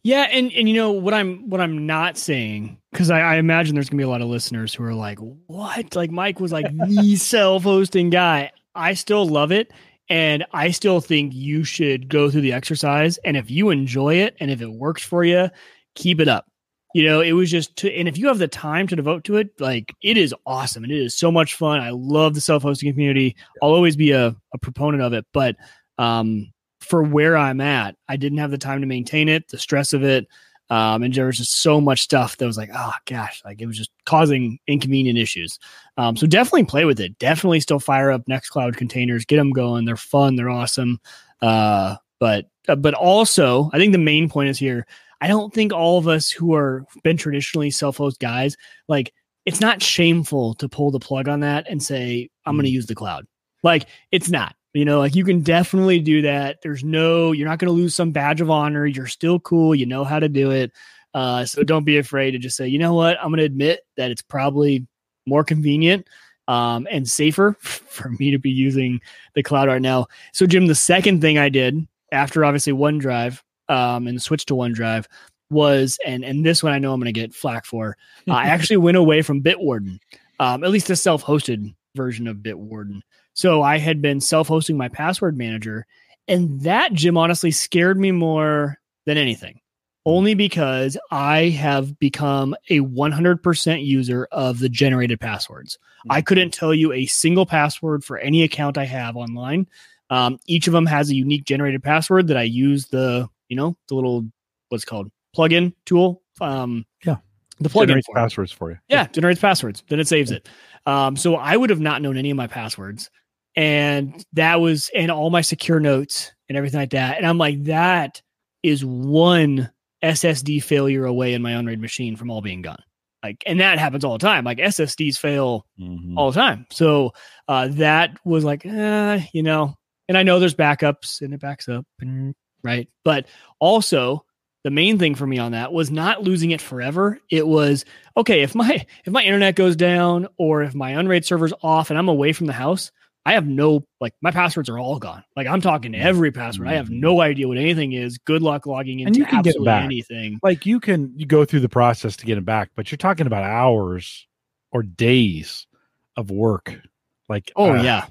Yeah. And, and you know, what I'm, what I'm not saying, cause I, I imagine there's gonna be a lot of listeners who are like, what? Like Mike was like the self-hosting guy. I still love it. And I still think you should go through the exercise. And if you enjoy it, and if it works for you, keep it up. You know, it was just to, and if you have the time to devote to it, like it is awesome. And it is so much fun. I love the self-hosting community. I'll always be a, a proponent of it, but, um, for where I'm at, I didn't have the time to maintain it, the stress of it. Um, and there was just so much stuff that was like, oh gosh, like it was just causing inconvenient issues. Um, so definitely play with it. Definitely still fire up Nextcloud containers, get them going. They're fun. They're awesome. Uh, but, uh, but also I think the main point is here, I don't think all of us who are been traditionally self-host guys, like it's not shameful to pull the plug on that and say, I'm mm. going to use the cloud. Like it's not, you know, like you can definitely do that. There's no, you're not going to lose some badge of honor. You're still cool. You know how to do it. Uh, so don't be afraid to just say, you know what, I'm going to admit that it's probably more convenient um, and safer for me to be using the cloud right now. So Jim, the second thing I did after obviously OneDrive, Um, and switch to OneDrive was, and and this one I know I'm going to get flack for, uh, I actually went away from Bitwarden, um, at least the self-hosted version of Bitwarden. So I had been self-hosting my password manager, and that, Jim, honestly scared me more than anything, only because I have become a one hundred percent user of the generated passwords. Mm-hmm. I couldn't tell you a single password for any account I have online. Um, each of them has a unique generated password that I use the You know, the little, what's called plugin tool. Um, yeah. The plugin generates passwords for you. Yeah. Generates passwords. Then it saves it. Um, so I would have not known any of my passwords, and that was, and all my secure notes and everything like that. And I'm like, that is one S S D failure away in my Unraid machine from all being gone. Like, and that happens all the time. Like S S Ds fail mm-hmm. all the time. So uh, that was like, eh, you know, and I know there's backups and it backs up and right. But also the main thing for me on that was not losing it forever. It was, okay, if my, if my internet goes down or if my Unraid server's off and I'm away from the house, I have no, like my passwords are all gone. Like I'm talking every password. I have no idea what anything is. Good luck logging into absolutely anything. Like you can you go through the process to get it back, but you're talking about hours or days of work. Like, oh uh, yeah.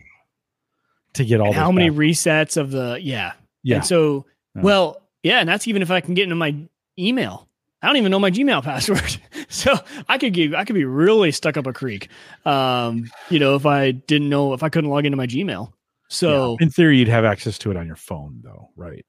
To get all how many resets of the, yeah. Yeah. And so, well, yeah, and that's even if I can get into my email. I don't even know my Gmail password, so I could give I could be really stuck up a creek, um, you know, if I didn't know if I couldn't log into my Gmail. So, yeah. In theory, you'd have access to it on your phone, though, right?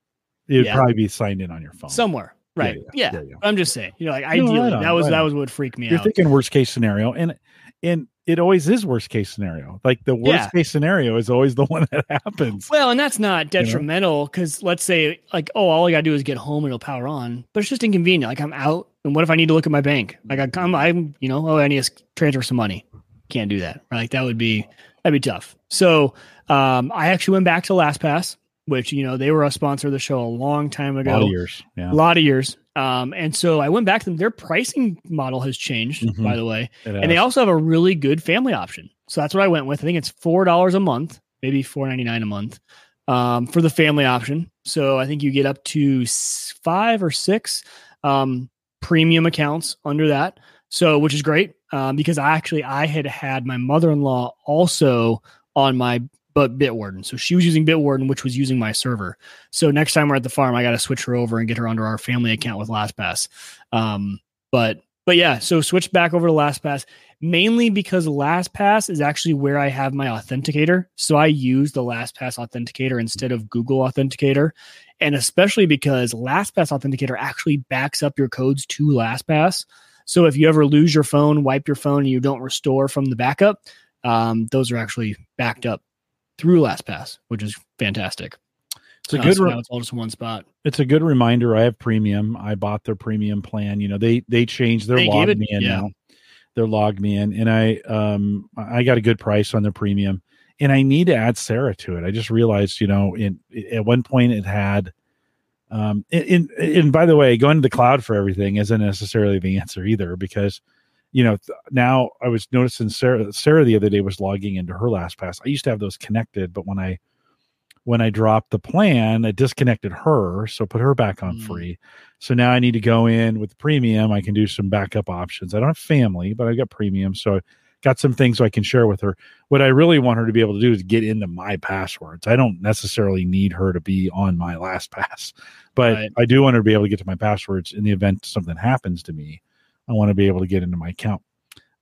It'd yeah. probably be signed in on your phone somewhere, right? Yeah, yeah. yeah. yeah, yeah. I'm just saying, you know, like ideally, no, right on, that was right that was what freaked me You're out. You're thinking worst case scenario, and and. It always is worst case scenario. Like the worst yeah. case scenario is always the one that happens. Well, and that's not detrimental because you know? Let's say like, oh, all I got to do is get home and it'll power on, but it's just inconvenient. Like I'm out. And what if I need to look at my bank? Like I come, I'm, you know, oh, I need to transfer some money. Can't do that. Right. Like that would be, that'd be tough. So um, I actually went back to LastPass, which, you know, they were a sponsor of the show a long time ago. A lot of years. Yeah. A lot of years. Um, and so I went back to them. Their pricing model has changed, mm-hmm. by the way. And they also have a really good family option. So that's what I went with. I think it's four dollars a month, maybe four ninety-nine a month. um, for the family option. So I think you get up to five or six um, premium accounts under that. So, which is great um, because I actually, I had had my mother-in-law also on my but Bitwarden. So she was using Bitwarden, which was using my server. So next time we're at the farm, I got to switch her over and get her under our family account with LastPass. Um, but, but yeah, so switch back over to LastPass mainly because LastPass is actually where I have my authenticator. So I use the LastPass authenticator instead of Google Authenticator. And especially because LastPass authenticator actually backs up your codes to LastPass. So if you ever lose your phone, wipe your phone, and you don't restore from the backup, um, those are actually backed up through LastPass, which is fantastic. It's a uh, good. So now it's all just one spot. It's a good reminder. I have premium. I bought their premium plan. You know, they they changed their log me in yeah. now. They're logged me in, and I um I got a good price on their premium. And I need to add Sarah to it. I just realized, you know, in, in at one point it had. Um, and, and by the way, going to the cloud for everything isn't necessarily the answer either, because, you know, th- now I was noticing Sarah, Sarah the other day was logging into her LastPass. I used to have those connected, but when I, when I dropped the plan, I disconnected her. So put her back on mm. free. So now I need to go in with premium. I can do some backup options. I don't have family, but I've got premium. So I got some things I can share with her. What I really want her to be able to do is get into my passwords. I don't necessarily need her to be on my LastPass, but right. I do want her to be able to get to my passwords in the event something happens to me. I want to be able to get into my account.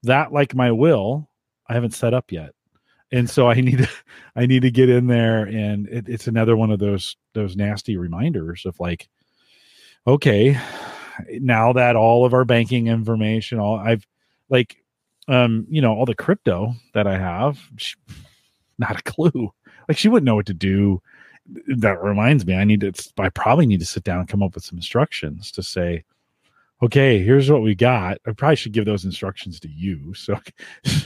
That, like my will, I haven't set up yet. And so I need to, I need to get in there. And it, it's another one of those, those nasty reminders of like, okay, now that all of our banking information, all I've like, Um, you know, all the crypto that I have, she, not a clue. Like she wouldn't know what to do. That reminds me, I need to, I probably need to sit down and come up with some instructions to say, okay, here's what we got. I probably should give those instructions to you. So,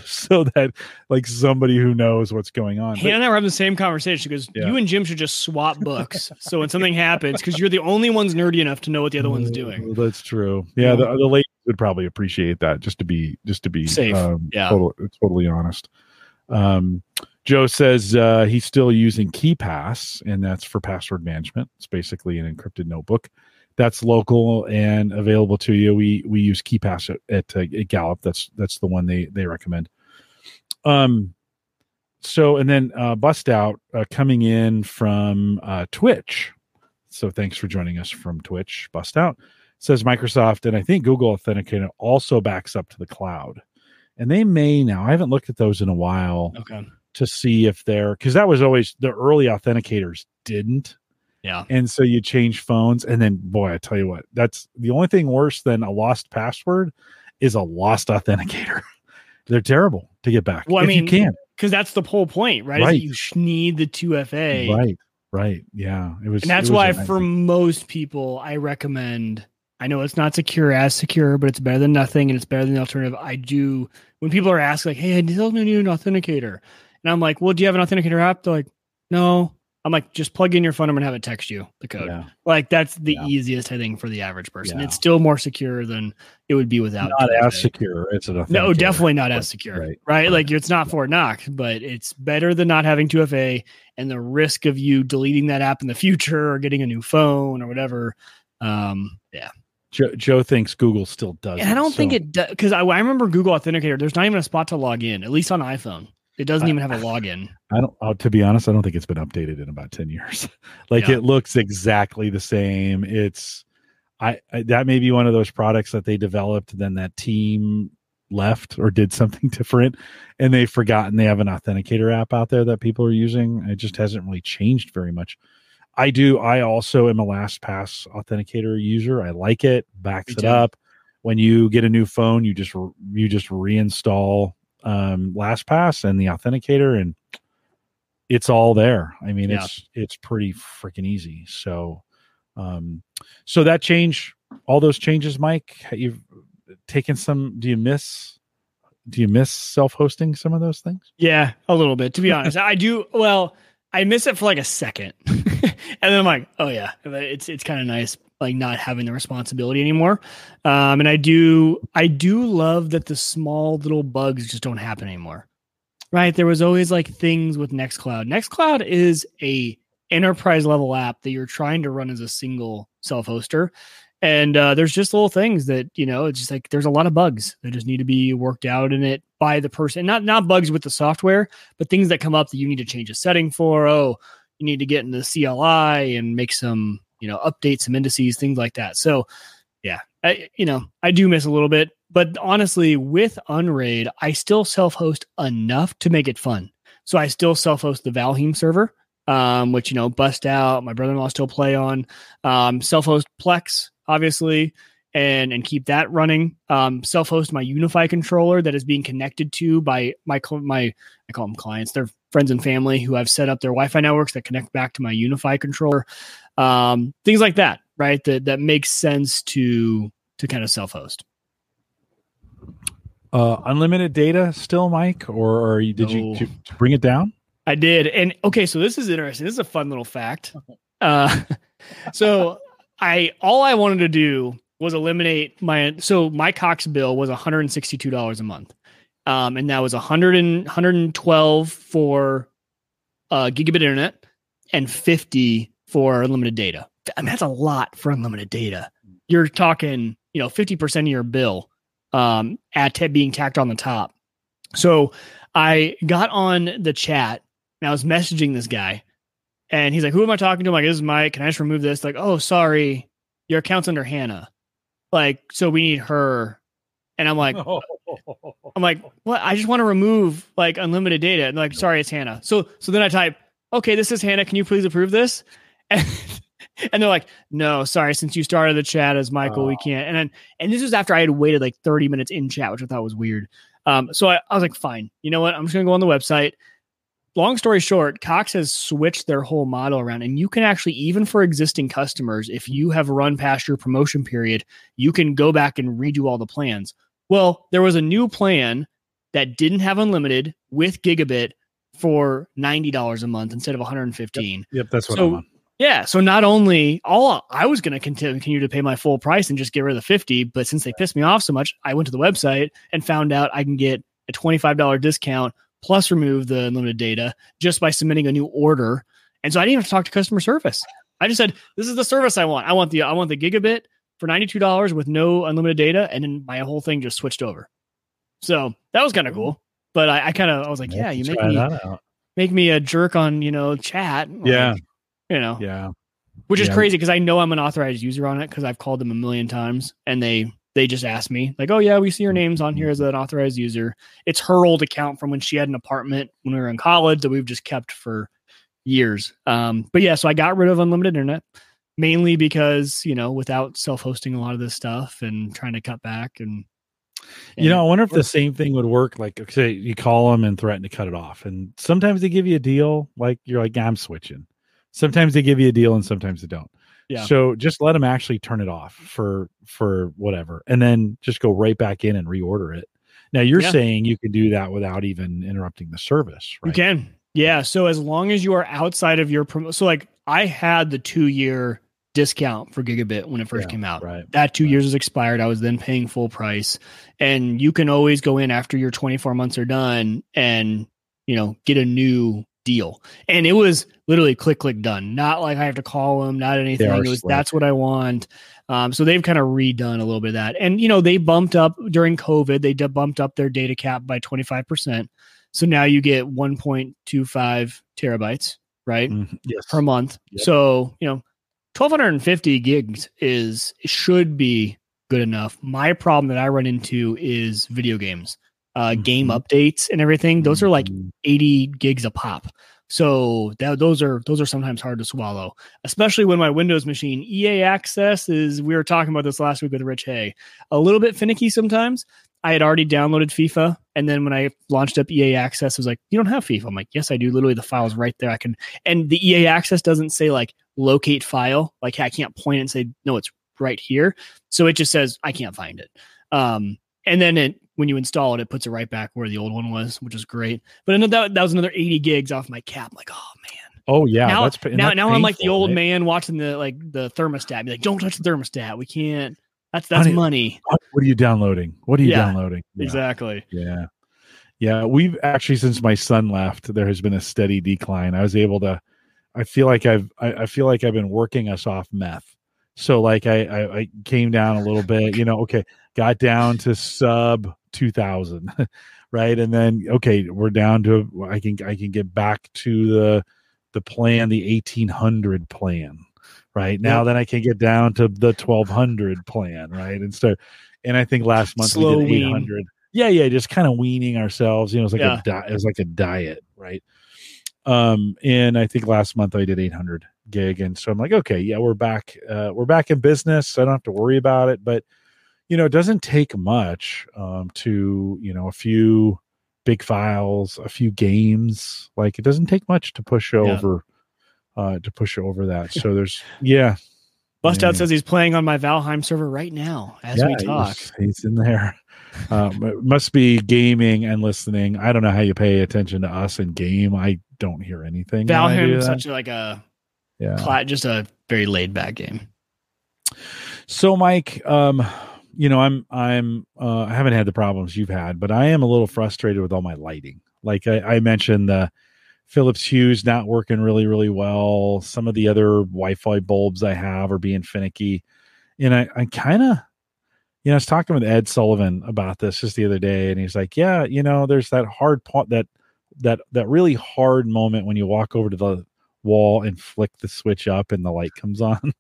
so that like somebody who knows what's going on. Hannah and I were having the same conversation. She goes, yeah. you and Jim should just swap books. So when something happens, cause you're the only ones nerdy enough to know what the other one's doing. That's true. Yeah. The, the late, would probably appreciate that just to be just to be safe. Um, yeah, total, totally honest. Um, Joe says uh, he's still using KeyPass, and that's for password management. It's basically an encrypted notebook that's local and available to you. We we use KeyPass at, at, at Gallup. That's that's the one they they recommend. Um, so and then uh, Bust Out uh, coming in from uh, Twitch. So thanks for joining us from Twitch, Bust Out. Says Microsoft, and I think Google Authenticator also backs up to the cloud. And they may now. I haven't looked at those in a while okay. to see if they're... Because that was always... The early authenticators didn't. Yeah. And so you change phones. And then, boy, I tell you what. That's the only thing worse than a lost password is a lost authenticator. They're terrible to get back. Well, I if mean, you can. Because that's the whole point, right? right. You need the two F A. Right, right. Yeah. It was. And that's why, amazing. For most people, I recommend... I know it's not secure as secure, but it's better than nothing, and it's better than the alternative. I do, when people are asked, like, hey, I still need an authenticator. And I'm like, well, do you have an authenticator app? They're like, no. I'm like, just plug in your phone number and have it text you the code. Yeah. Like, that's the yeah. easiest, I think, for the average person. Yeah. It's still more secure than it would be without. Not as secure. It's an authenticator. No, definitely not as secure, right? right? right. Like, it's not yeah. Fort Knox, but it's better than not having two F A, and the risk of you deleting that app in the future or getting a new phone or whatever. Um, yeah. Joe, Joe thinks Google still does. And I don't so. think it does, because I, I remember Google Authenticator. There's not even a spot to log in, at least on iPhone. It doesn't I, even have a login. I don't. Uh, to be honest, I don't think it's been updated in about ten years. Like yeah. It looks exactly the same. It's, I, I that may be one of those products that they developed, then that team left or did something different, and they've forgotten they have an authenticator app out there that people are using. It just hasn't really changed very much. I do. I also am a LastPass authenticator user. I like it. Backs it up. When you get a new phone, you just you just reinstall um, LastPass and the authenticator, and it's all there. I mean, yeah. it's it's pretty freaking easy. So, um, so that change, all those changes, Mike. You've taken some. Do you miss? Do you miss self-hosting some of those things? Yeah, a little bit. To be honest, I do. Well, I miss it for like a second. And then I'm like, oh yeah, it's it's kind of nice, like not having the responsibility anymore. Um, and I do, I do love that the small little bugs just don't happen anymore, right? There was always like things with Nextcloud. Nextcloud is a enterprise level app that you're trying to run as a single self-hoster. And uh, there's just little things that, you know, it's just like there's a lot of bugs that just need to be worked out in it by the person. Not not bugs with the software, but things that come up that you need to change a setting for. Oh, you need to get in the C L I and make some, you know, update some indices, things like that. So, yeah, I, you know, I do miss a little bit. But honestly, with Unraid, I still self-host enough to make it fun. So I still self-host the Valheim server, um, which, you know, bust out. My brother-in-law still play on. Um, self-host Plex, obviously, and and keep that running. Um, self-host my Unify controller that is being connected to by my, my I call them clients. They're friends and family who I've set up their Wi-Fi networks that connect back to my Unify controller. Um, things like that, right? That that makes sense to to kind of self-host. Uh, unlimited data still, Mike, or are you, did no. you to, to bring it down? I did. And okay, so this is interesting. This is a fun little fact. Uh, so I, all I wanted to do was eliminate my, so my Cox bill was one hundred sixty-two dollars a month. Um, and that was one hundred and one hundred twelve for uh gigabit internet and fifty for unlimited data. I mean, that's a lot for unlimited data. You're talking, you know, fifty percent of your bill um, at t- being tacked on the top. So I got on the chat and I was messaging this guy and he's like, who am I talking to? I'm like, this is Mike. Can I just remove this? Like, oh, sorry. Your account's under Hannah. Like, so we need her. And I'm like, oh. I'm like, what? I just want to remove like unlimited data. And they're like, sorry, it's Hannah. So, so then I type, okay, this is Hannah. Can you please approve this? And and they're like, no, sorry, since you started the chat as Michael, oh. we can't. And then, and this was after I had waited like thirty minutes in chat, which I thought was weird. Um, so I, I was like, fine, you know what? I'm just going to go on the website. Long story short, Cox has switched their whole model around. And you can actually, even for existing customers, if you have run past your promotion period, you can go back and redo all the plans. Well, there was a new plan that didn't have unlimited with gigabit for ninety dollars a month instead of one hundred fifteen dollars. Yep, yep that's what so, I'm on. Yeah, so not only all I was going to continue to pay my full price and just get rid of the fifty, but since they pissed me off so much, I went to the website and found out I can get a twenty-five dollars discount plus remove the unlimited data just by submitting a new order. And so I didn't even have to talk to customer service. I just said, "This is the service I want. I want the I want the gigabit for ninety-two dollars with no unlimited data," and then my whole thing just switched over. So that was kind of cool, but I, I kind of I was like, "Yeah, you make me make me a jerk on you know chat." Yeah. Like, You know, yeah, which is yeah. crazy because I know I'm an authorized user on it because I've called them a million times and they they just asked me like, oh, yeah, we see your names on here as an authorized user. It's her old account from when she had an apartment when we were in college that we've just kept for years. Um, but yeah, so I got rid of unlimited internet mainly because, you know, without self-hosting a lot of this stuff and trying to cut back. And, and you know, I wonder if the same thing would work. Like, say you call them and threaten to cut it off. And sometimes they give you a deal like you're like, I'm switching. Sometimes they give you a deal and sometimes they don't. Yeah. So just let them actually turn it off for for whatever, and then just go right back in and reorder it. Now you're yeah. saying you can do that without even interrupting the service, right? You can. Yeah. So as long as you are outside of your promo, so like I had the two year discount for gigabit when it first yeah, came out. Right. That two right. years was expired. I was then paying full price, and you can always go in after your twenty-four months are done and you know get a new deal. And it was literally click, click, done. Not like I have to call them, not anything. It was, that's what I want. Um, so they've kind of redone a little bit of that. And, you know, they bumped up during COVID, they d- bumped up their data cap by twenty-five percent. So now you get one point two five terabytes, right? Mm-hmm. Yes. Per month. Yep. So, you know, twelve fifty gigs is, should be good enough. My problem that I run into is video games. Uh, game mm-hmm. updates and everything; those are like eighty gigs a pop. So that, those are those are sometimes hard to swallow, especially when my Windows machine E A Access is. We were talking about this last week with Rich Hay. A little bit finicky sometimes. I had already downloaded FIFA, and then when I launched up E A Access, it was like, "You don't have FIFA." I'm like, "Yes, I do. Literally, the file's right there. I can." And the E A Access doesn't say like locate file. Like I can't point and say, "No, it's right here." So it just says, "I can't find it." Um, and then it. When you install it, it puts it right back where the old one was, which is great. But I know that, that was another eighty gigs off my cap. I'm like, oh man. Oh yeah. Now, that's, now, that's now painful, I'm like the old right? man watching the, like the thermostat. Be like, don't touch the thermostat. We can't, that's, that's Honey, money. What are you downloading? What are you yeah, downloading? Yeah. Exactly. Yeah. Yeah. We've actually, since my son left, there has been a steady decline. I was able to, I feel like I've I, I feel like I've been working us off meth. So like I, I, I came down a little bit, you know, okay, got down to sub two thousand, right? And then, okay, we're down to, I can, I can get back to the, the plan, the eighteen hundred plan, right? Now, yep. Then I can get down to the twelve hundred plan, right? And so, and I think last month Slow we did eight hundred. Wean. Yeah, yeah, just kind of weaning ourselves, you know, it's like, yeah. a di- it's like a diet, right? Um, and I think last month I did eight hundred. Gig. And so I'm like, okay, yeah, we're back, uh, we're back in business. So I don't have to worry about it, but you know, it doesn't take much, um, to, you know, a few big files, a few games, like it doesn't take much to push over, yeah. uh, to push over that. So there's, yeah. Bust Out says he's playing on my Valheim server right now as yeah, we talk. He's, he's in there. Um, must be gaming and listening. I don't know how you pay attention to us in game. I don't hear anything. Valheim is such like a, yeah, just a very laid back game. So, Mike, um, you know, I'm, I'm, uh, I haven't had the problems you've had, but I am a little frustrated with all my lighting. Like I, I mentioned, the Philips Hue's not working really, really well. Some of the other Wi-Fi bulbs I have are being finicky, and I, I kind of, you know, I was talking with Ed Sullivan about this just the other day, and he's like, "Yeah, you know, there's that hard part, that that that really hard moment when you walk over to the wall and flick the switch up and the light comes on."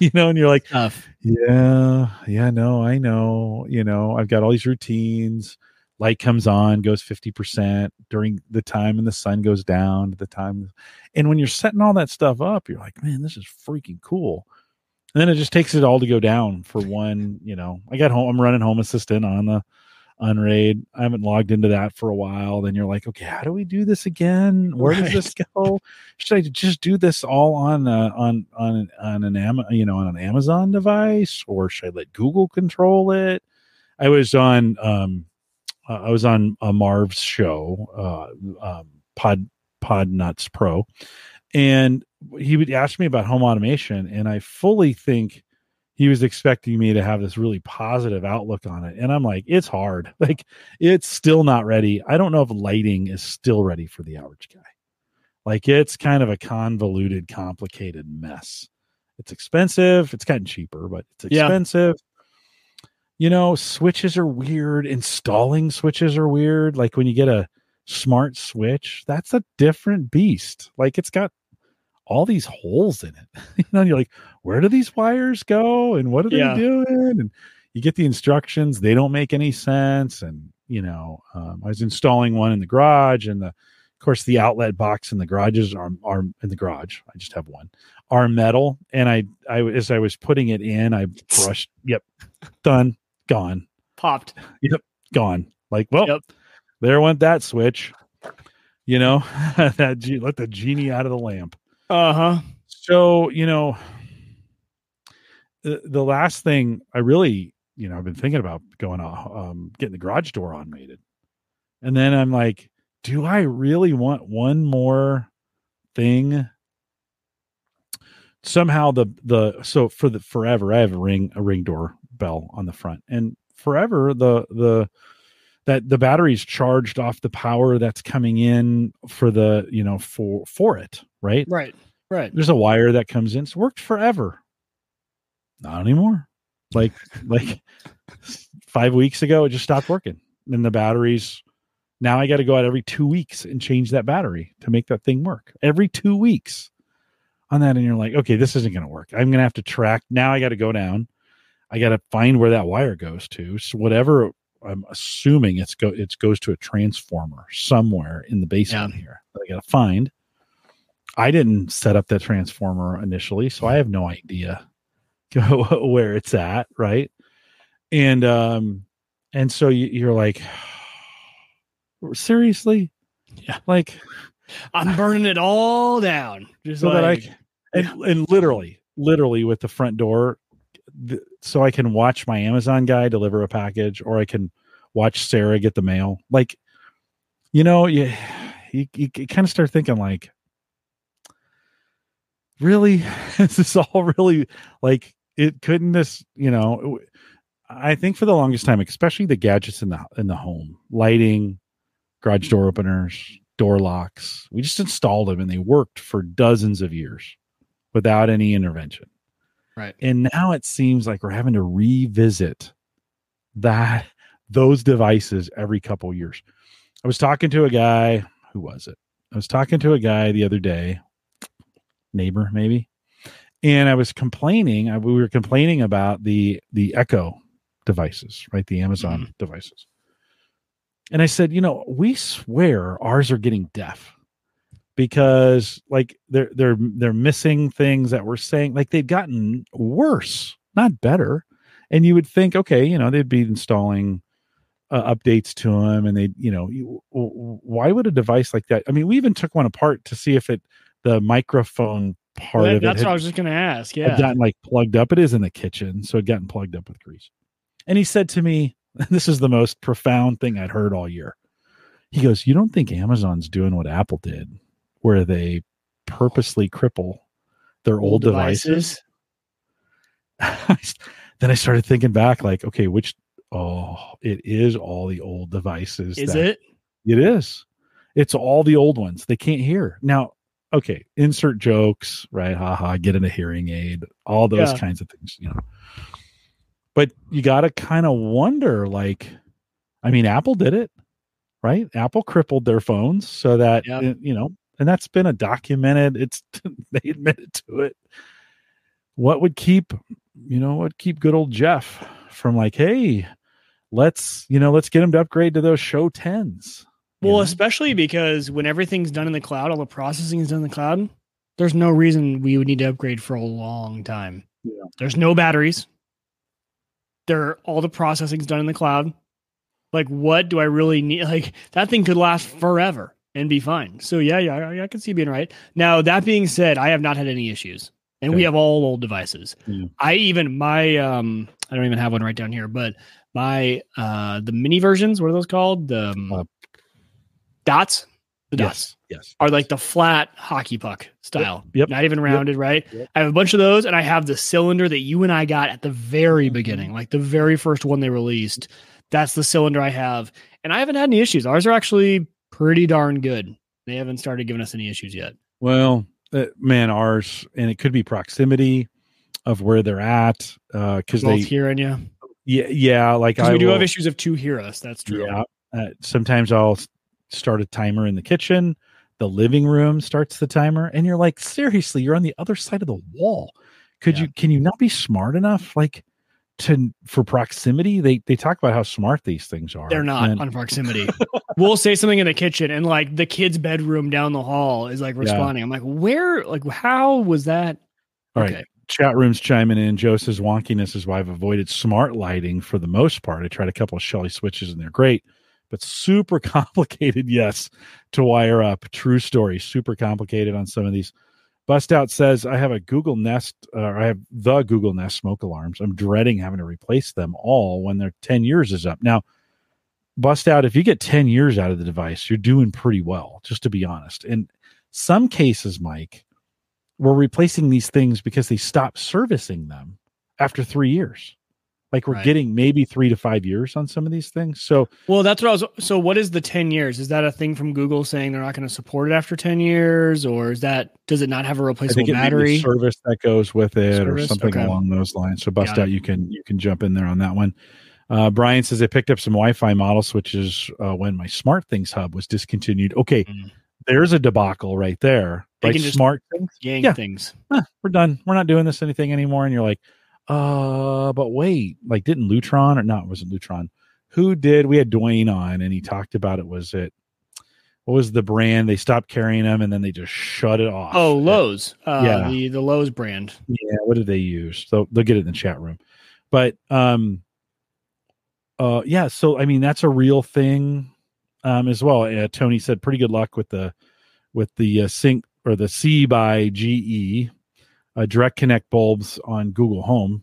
You know, and you're like, Tough. yeah, yeah, no, I know, you know, I've got all these routines. Light comes on, goes fifty percent during the time and the sun goes down to the time. And when you're setting all that stuff up, you're like, man, this is freaking cool. And then it just takes it all to go down for one, you know, I got home, I'm running Home Assistant on the Unraid. I haven't logged into that for a while. Then you're like, okay, how do we do this again? Where right. does this go? Should I just do this all on uh, on on on an Am- you know on an Amazon device, or should I let Google control it? I was on um uh, I was on a Marv's show, uh, um, Pod Podnuts Pro, and he would ask me about home automation, and I fully think he was expecting me to have this really positive outlook on it. And I'm like, it's hard. Like, it's still not ready. I don't know if lighting is still ready for the average guy. Like, it's kind of a convoluted, complicated mess. It's expensive. It's gotten cheaper, but it's expensive. Yeah. You know, switches are weird. Installing switches are weird. Like, when you get a smart switch, that's a different beast. Like, it's got all these holes in it. You know, you're like, where do these wires go? And what are yeah. they doing? And you get the instructions. They don't make any sense. And, you know, um, I was installing one in the garage, and the, of course the outlet box in the garages are, are in the garage. I just have one, are metal. And I, I, as I was putting it in, I brushed. Yep. Done. Gone. Popped. Yep. Gone. Like, well, yep. there went that switch, you know, that ge- let the genie out of the lamp. Uh-huh. So, you know, the, the last thing I really, you know, I've been thinking about going off, um, getting the garage door automated. And then I'm like, do I really want one more thing? Somehow the, the, so for the forever, I have a ring, a ring door bell on the front, and forever the, the, that the battery's charged off the power that's coming in for the, you know, for, for it. Right. Right. Right. There's a wire that comes in. It's worked forever. Not anymore. Like, like five weeks ago, it just stopped working. And the batteries, now I got to go out every two weeks and change that battery to make that thing work every two weeks on that. And you're like, okay, this isn't going to work. I'm going to have to track. Now I got to go down. I got to find where that wire goes to. So whatever, I'm assuming it's go, it goes to a transformer somewhere in the basement yeah. here that I got to find. I didn't set up that transformer initially, so I have no idea where it's at. Right. And, um, and so you, you're like, seriously, yeah. Like, I'm burning it all down. Just so like, that I, and, and literally, literally with the front door, th- so I can watch my Amazon guy deliver a package, or I can watch Sarah get the mail. Like, you know, you, you, you kind of start thinking like, really, this is all really like it couldn't this, you know, I think for the longest time, especially the gadgets in the, in the home, lighting, garage door openers, door locks. We just installed them and they worked for dozens of years without any intervention. Right. And now it seems like we're having to revisit that those devices every couple of years. I was talking to a guy, who was it? I was talking to a guy the other day, neighbor maybe, and I was complaining. I, we were complaining about the the Echo devices, right? The Amazon mm-hmm. devices. And I said, you know, we swear ours are getting deaf because like they're they're they're missing things that we're saying. Like they've gotten worse, not better. And you would think, okay, you know, they'd be installing uh, updates to them, and they, you know, you, why would a device like that? I mean, we even took one apart to see if it the microphone part that, of it. That's had, what I was just going to ask. Yeah, gotten like plugged up. It is in the kitchen, so it gotten plugged up with grease. And he said to me, this is the most profound thing I'd heard all year. He goes, you don't think Amazon's doing what Apple did, where they purposely cripple their old, old devices? devices? Then I started thinking back, like, okay, which, oh, it is all the old devices. Is that, it? It is. It's all the old ones. They can't hear. Now, okay, insert jokes, right? Ha ha, get in a hearing aid, all those yeah. kinds of things, you know. But you got to kind of wonder, like, I mean, Apple did it, right? Apple crippled their phones so that, yep. it, you know, and that's been a documented, it's, they admitted to it. What would keep, you know, what keep good old Jeff from like, hey, let's, you know, let's get him to upgrade to those show tens. Well, know? Especially because when everything's done in the cloud, all the processing is done in the cloud, there's no reason we would need to upgrade for a long time. Yeah. There's no batteries. They're, all the processing's done in the cloud. Like, what do I really need? Like, that thing could last forever and be fine. So yeah, yeah, I, I can see being right. Now, that being said, I have not had any issues, and okay. we have all old devices. Yeah. I even my um, I don't even have one right down here, but my uh, the mini versions. What are those called? The um, uh, dots. The dots. Yes, yes. Are like the flat hockey puck style. Yep. yep not even rounded, yep, right? Yep. I have a bunch of those, and I have the cylinder that you and I got at the very beginning, like the very first one they released. That's the cylinder I have. And I haven't had any issues. Ours are actually pretty darn good. They haven't started giving us any issues yet. Well, uh, man, ours, and it could be proximity of where they're at. Uh, cause both they hearing you. Yeah. Yeah. Like I we do will, have issues of two hear us. That's true. Yeah, uh, sometimes I'll start a timer in the kitchen, the living room starts the timer, and you're like, seriously, you're on the other side of the wall. Could yeah. you, can you not be smart enough? Like to, for proximity, they, they talk about how smart these things are. They're not and, on proximity. We'll say something in the kitchen and like the kid's bedroom down the hall is like responding. Yeah. I'm like, where, like, how was that? All okay. right. Chat room's chiming in. Joe says wonkiness is why I've avoided smart lighting for the most part. I tried a couple of Shelly switches and they're great. But super complicated, yes, to wire up. True story. Super complicated on some of these. Bust Out says, I have a Google Nest, or I have the Google Nest smoke alarms. I'm dreading having to replace them all when their ten years is up. Now, Bust Out, if you get ten years out of the device, you're doing pretty well, just to be honest. In some cases, Mike, we're replacing these things because they stopped servicing them after three years. Like we're right. getting maybe three to five years on some of these things. So, well, that's what I was. So what is the ten years? Is that a thing from Google saying they're not going to support it after ten years? Or is that, does it not have a replaceable I think battery service that goes with it service? or something okay. along those lines? So Bust Got Out, it. you can, you can jump in there on that one. Uh, Brian says they picked up some Wi-Fi model switches uh, when my Smart Things hub was discontinued. Okay. Mm-hmm. There's a debacle right there. They right? can just smart things. Yank yeah. things. Huh, we're done. We're not doing this anything anymore. And you're like, Uh, but wait, like didn't Lutron or not? It wasn't Lutron. Who did? We had Dwayne on and he talked about it. Was it, what was the brand? They stopped carrying them and then they just shut it off. Oh, Lowe's. Uh, yeah. The, the Lowe's brand. Yeah. What did they use? So they'll get it in the chat room. But, um, uh, yeah. So, I mean, that's a real thing, um, as well. Uh, Tony said, pretty good luck with the, with the, uh, sync or the C by G E. Uh, direct connect bulbs on Google Home.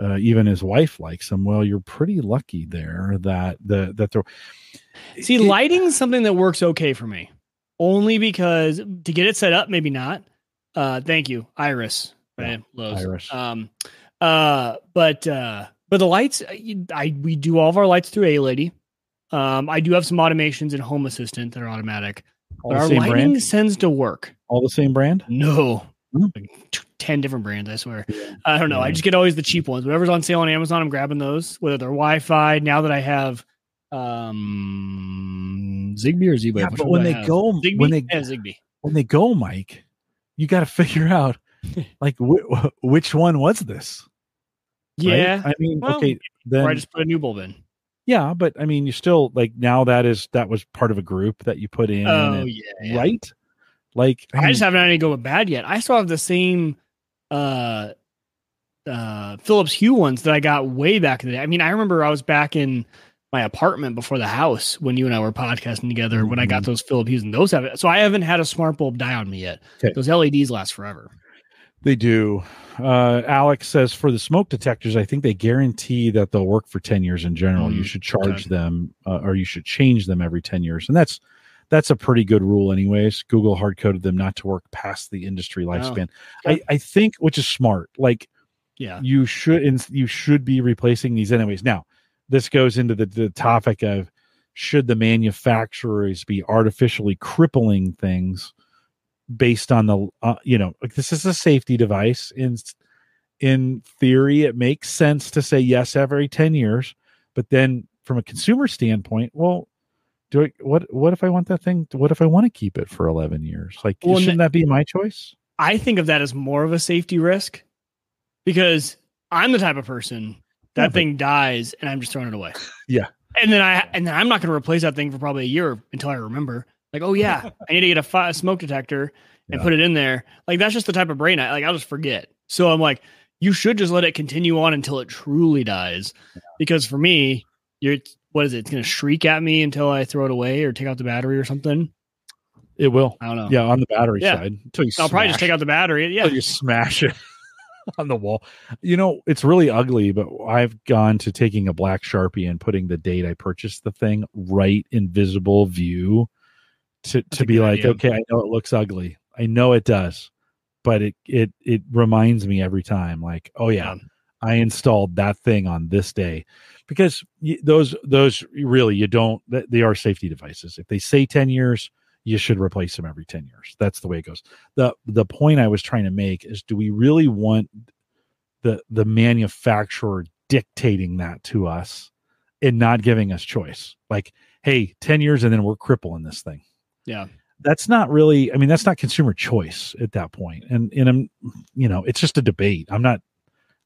Uh, even his wife likes them. Well, you're pretty lucky there that the that they're see lighting is something that works okay for me, only because to get it set up, maybe not. Uh, thank you, Iris. Right? Yeah, Iris. Um, uh, but uh, but the lights, I, I we do all of our lights through A L E D. Um, I do have some automations in Home Assistant that are automatic. All our lightning brand? sends to work. All the same brand? No. Like ten different brands, I swear. I don't know. I just get always the cheap ones. Whatever's on sale on Amazon, I'm grabbing those, whether they're Wi-Fi. Now that I have um, Zigbee or Z-Wave. Yeah, but when they go, Zigbee? when they yeah, Zigbee, when they go, Mike, you got to figure out like wh- which one was this. Yeah, right? I mean, well, okay, then or I just put a new bulb in. Yeah, but I mean, you still like now that is that was part of a group that you put in. Oh and, yeah, yeah, right. Like I, mean, I just haven't had any go with bad yet. I still have the same uh, uh, Philips Hue ones that I got way back in the day. I mean, I remember I was back in my apartment before the house when you and I were podcasting together. Mm-hmm. When I got those Philips Hues, and those have so I haven't had a smart bulb die on me yet. Okay. Those L E Ds last forever. They do. Uh, Alex says for the smoke detectors, I think they guarantee that they'll work for ten years in general. Mm-hmm. You should charge okay. them uh, or you should change them every ten years, and that's. That's a pretty good rule anyways. Google hard-coded them not to work past the industry lifespan. Oh, okay. I, I think, which is smart. Like, yeah, you should you should be replacing these anyways. Now, this goes into the, the topic of should the manufacturers be artificially crippling things based on the, uh, you know, like this is a safety device. In, in theory, it makes sense to say yes every ten years. But then from a consumer standpoint, well, Do I, what what if I want that thing? What if I want to keep it for eleven years? Like, well, shouldn't that be my choice? I think of that as more of a safety risk because I'm the type of person that yeah, thing dies and I'm just throwing it away. Yeah. And then I and then I'm not going to replace that thing for probably a year until I remember. Like, oh yeah, I need to get a, fi- a smoke detector and yeah. put it in there. Like that's just the type of brain I like. I'll just forget. So I'm like, you should just let it continue on until it truly dies, yeah. because for me, you're. What is it? It's going to shriek at me until I throw it away or take out the battery or something. It will. I don't know. Yeah, on the battery yeah. side. Until you I'll probably just take out the battery. Yeah, until you smash it on the wall. You know, it's really ugly, but I've gone to taking a black Sharpie and putting the date I purchased the thing right in visible view to, to be like, idea. okay, I know it looks ugly. I know it does, but it it it reminds me every time, like, oh yeah. yeah. I installed that thing on this day because those, those really, you don't, they are safety devices. If they say ten years, you should replace them every ten years. That's the way it goes. The, the point I was trying to make is, do we really want the, the manufacturer dictating that to us and not giving us choice? Like, hey, ten years and then we're crippling this thing. Yeah. That's not really, I mean, that's not consumer choice at that point. And, and I'm, you know, it's just a debate. I'm not,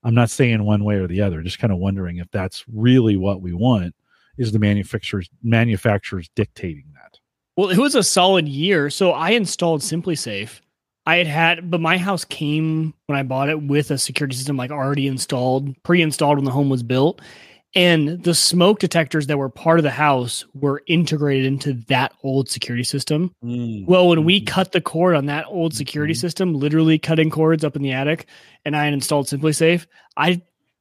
I'm not saying one way or the other, just kind of wondering if that's really what we want, is the manufacturers manufacturers dictating that. Well, it was a solid year. So I installed SimpliSafe. I had had, but my house came when I bought it with a security system, like already installed, pre-installed when the home was built. And the smoke detectors that were part of the house were integrated into that old security system. Mm. Well, when we cut the cord on that old security mm-hmm. system, literally cutting cords up in the attic, and I installed SimpliSafe, I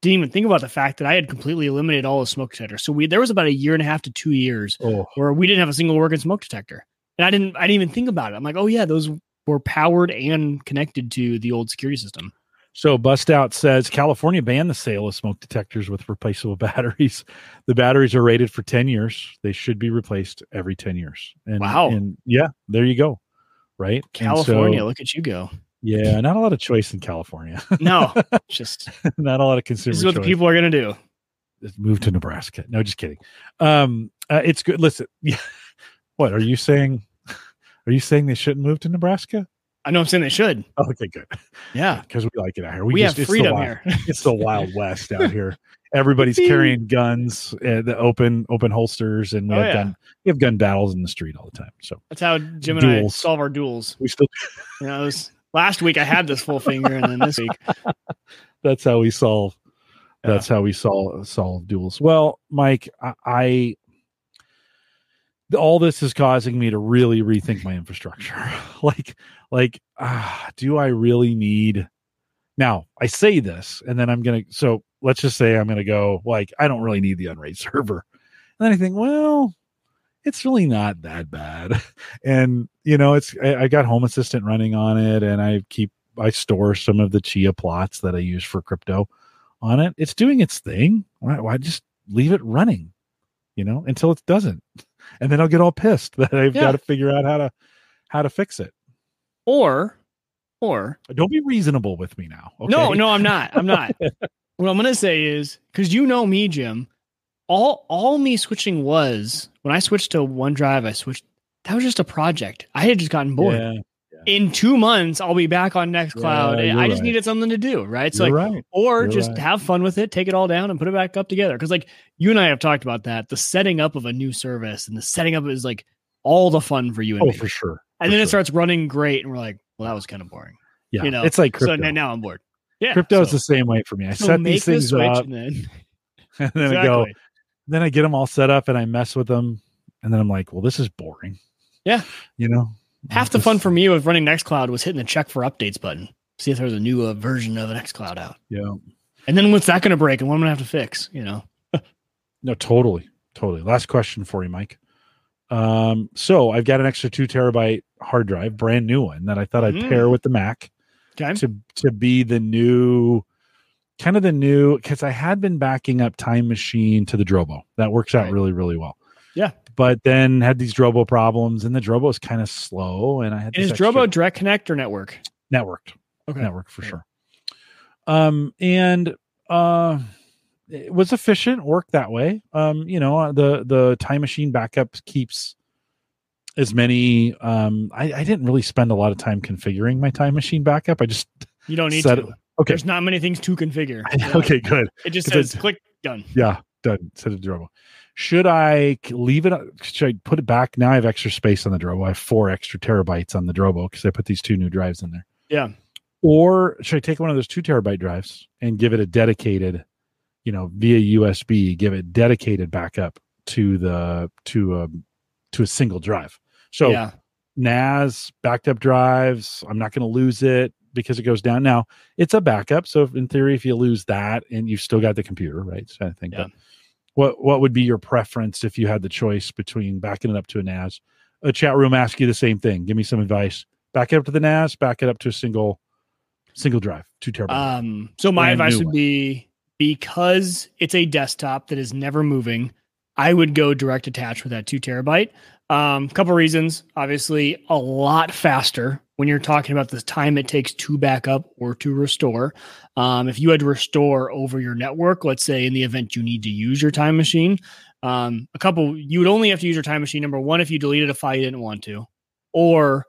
didn't even think about the fact that I had completely eliminated all the smoke detectors. So we there was about a year and a half to two years oh. where we didn't have a single working smoke detector. And I didn't I didn't even think about it. I'm like, oh yeah, those were powered and connected to the old security system. So Bust Out says, California banned the sale of smoke detectors with replaceable batteries. The batteries are rated for ten years. They should be replaced every ten years. And, wow. And yeah, there you go. Right? California, so, look at you go. Yeah, not a lot of choice in California. No, just not a lot of consumer choice. This is what choice. The people are going to do. Let's move to Nebraska. No, just kidding. Um, uh, it's good. Listen, what are you saying? Are you saying they shouldn't move to Nebraska? I know I'm saying they should. Okay, good. Yeah. Because we like it out here. We, we just, have freedom it's wild, here. It's the Wild West out here. Everybody's carrying guns, uh, the open open holsters, and we, oh, have yeah. gun, we have gun battles in the street all the time. So that's how Jim and duels. I solve our duels. We still you know, was, last week I had this full finger, and then this week. That's how we solve yeah. that's how we solve solve duels. Well, Mike, I, I all this is causing me to really rethink my infrastructure. like, like, ah, do I really need now? I say this and then I'm going to, so let's just say I'm going to go like, I don't really need the Unraid server. And then I think, well, it's really not that bad. And you know, it's, I, I got Home Assistant running on it, and I keep, I store some of the chia plots that I use for crypto on it. It's doing its thing. Why, why just leave it running, you know, until it doesn't. And then I'll get all pissed that I've yeah. got to figure out how to how to fix it. Or, or don't be reasonable with me now. Okay? No, no, I'm not. I'm not. What I'm going to say is, because you know me, Jim, all, all me switching was when I switched to OneDrive, I switched. That was just a project. I had just gotten bored. Yeah. In two months, I'll be back on Nextcloud. Yeah, I just right. needed something to do, right? So, you're like, right. or you're just right. have fun with it, take it all down, and put it back up together. Because, like, you and I have talked about that, the setting up of a new service and the setting up is like all the fun for you and oh, me. for sure. And for then sure. it starts running great, and we're like, well, that was kind of boring. Yeah, you know, it's like crypto. So now, now I'm bored. Yeah, crypto so, is the same way for me. I so set these things the up, and then, and then exactly. I go, then I get them all set up, and I mess with them, and then I'm like, well, this is boring. Yeah, you know. Half the fun for me with running Nextcloud was hitting the check for updates button. See if there was a new uh, version of Nextcloud out. Yeah. And then what's that going to break and what am I going to have to fix, you know? No, totally. Totally. Last question for you, Mike. Um, so I've got an extra two terabyte hard drive, brand new one that I thought I'd mm. pair with the Mac okay. to, to be the new, kind of the new, because I had been backing up Time Machine to the Drobo. That works out right. really, really well. Yeah. But then had these Drobo problems, and the Drobo is kind of slow. And I had this is extra... Drobo direct connect or network? Networked, okay, network for okay. sure. Um, and uh, it was efficient, worked that way. Um, you know, the the Time Machine backup keeps as many. Um, I, I didn't really spend a lot of time configuring my Time Machine backup. I just you don't need to. It. Okay, there's not many things to configure. Yeah. Okay, good. It just says I, click done. Yeah, done. Set it to Drobo. Should I leave it? Should I put it back? Now I have extra space on the Drobo. I have four extra terabytes on the Drobo because I put these two new drives in there. Yeah. Or should I take one of those two terabyte drives and give it a dedicated, you know, via U S B, give it dedicated backup to the, to a, to a single drive. So yeah. N A S backed up drives. I'm not going to lose it because it goes down. Now it's a backup. So in theory, if you lose that and you've still got the computer, right? So I think yeah. that. What what would be your preference if you had the choice between backing it up to a N A S? A chat room asked you the same thing. Give me some advice. Back it up to the N A S. Back it up to a single single drive, two terabytes. Um, so my advice would be, because it's a desktop that is never moving, I would go direct attach with that two terabyte. Um, couple reasons. Obviously, a lot faster when you're talking about the time it takes to back up or to restore. Um, if you had to restore over your network, let's say in the event you need to use your Time Machine, um, a couple, you would only have to use your Time Machine, number one, if you deleted a file you didn't want to, or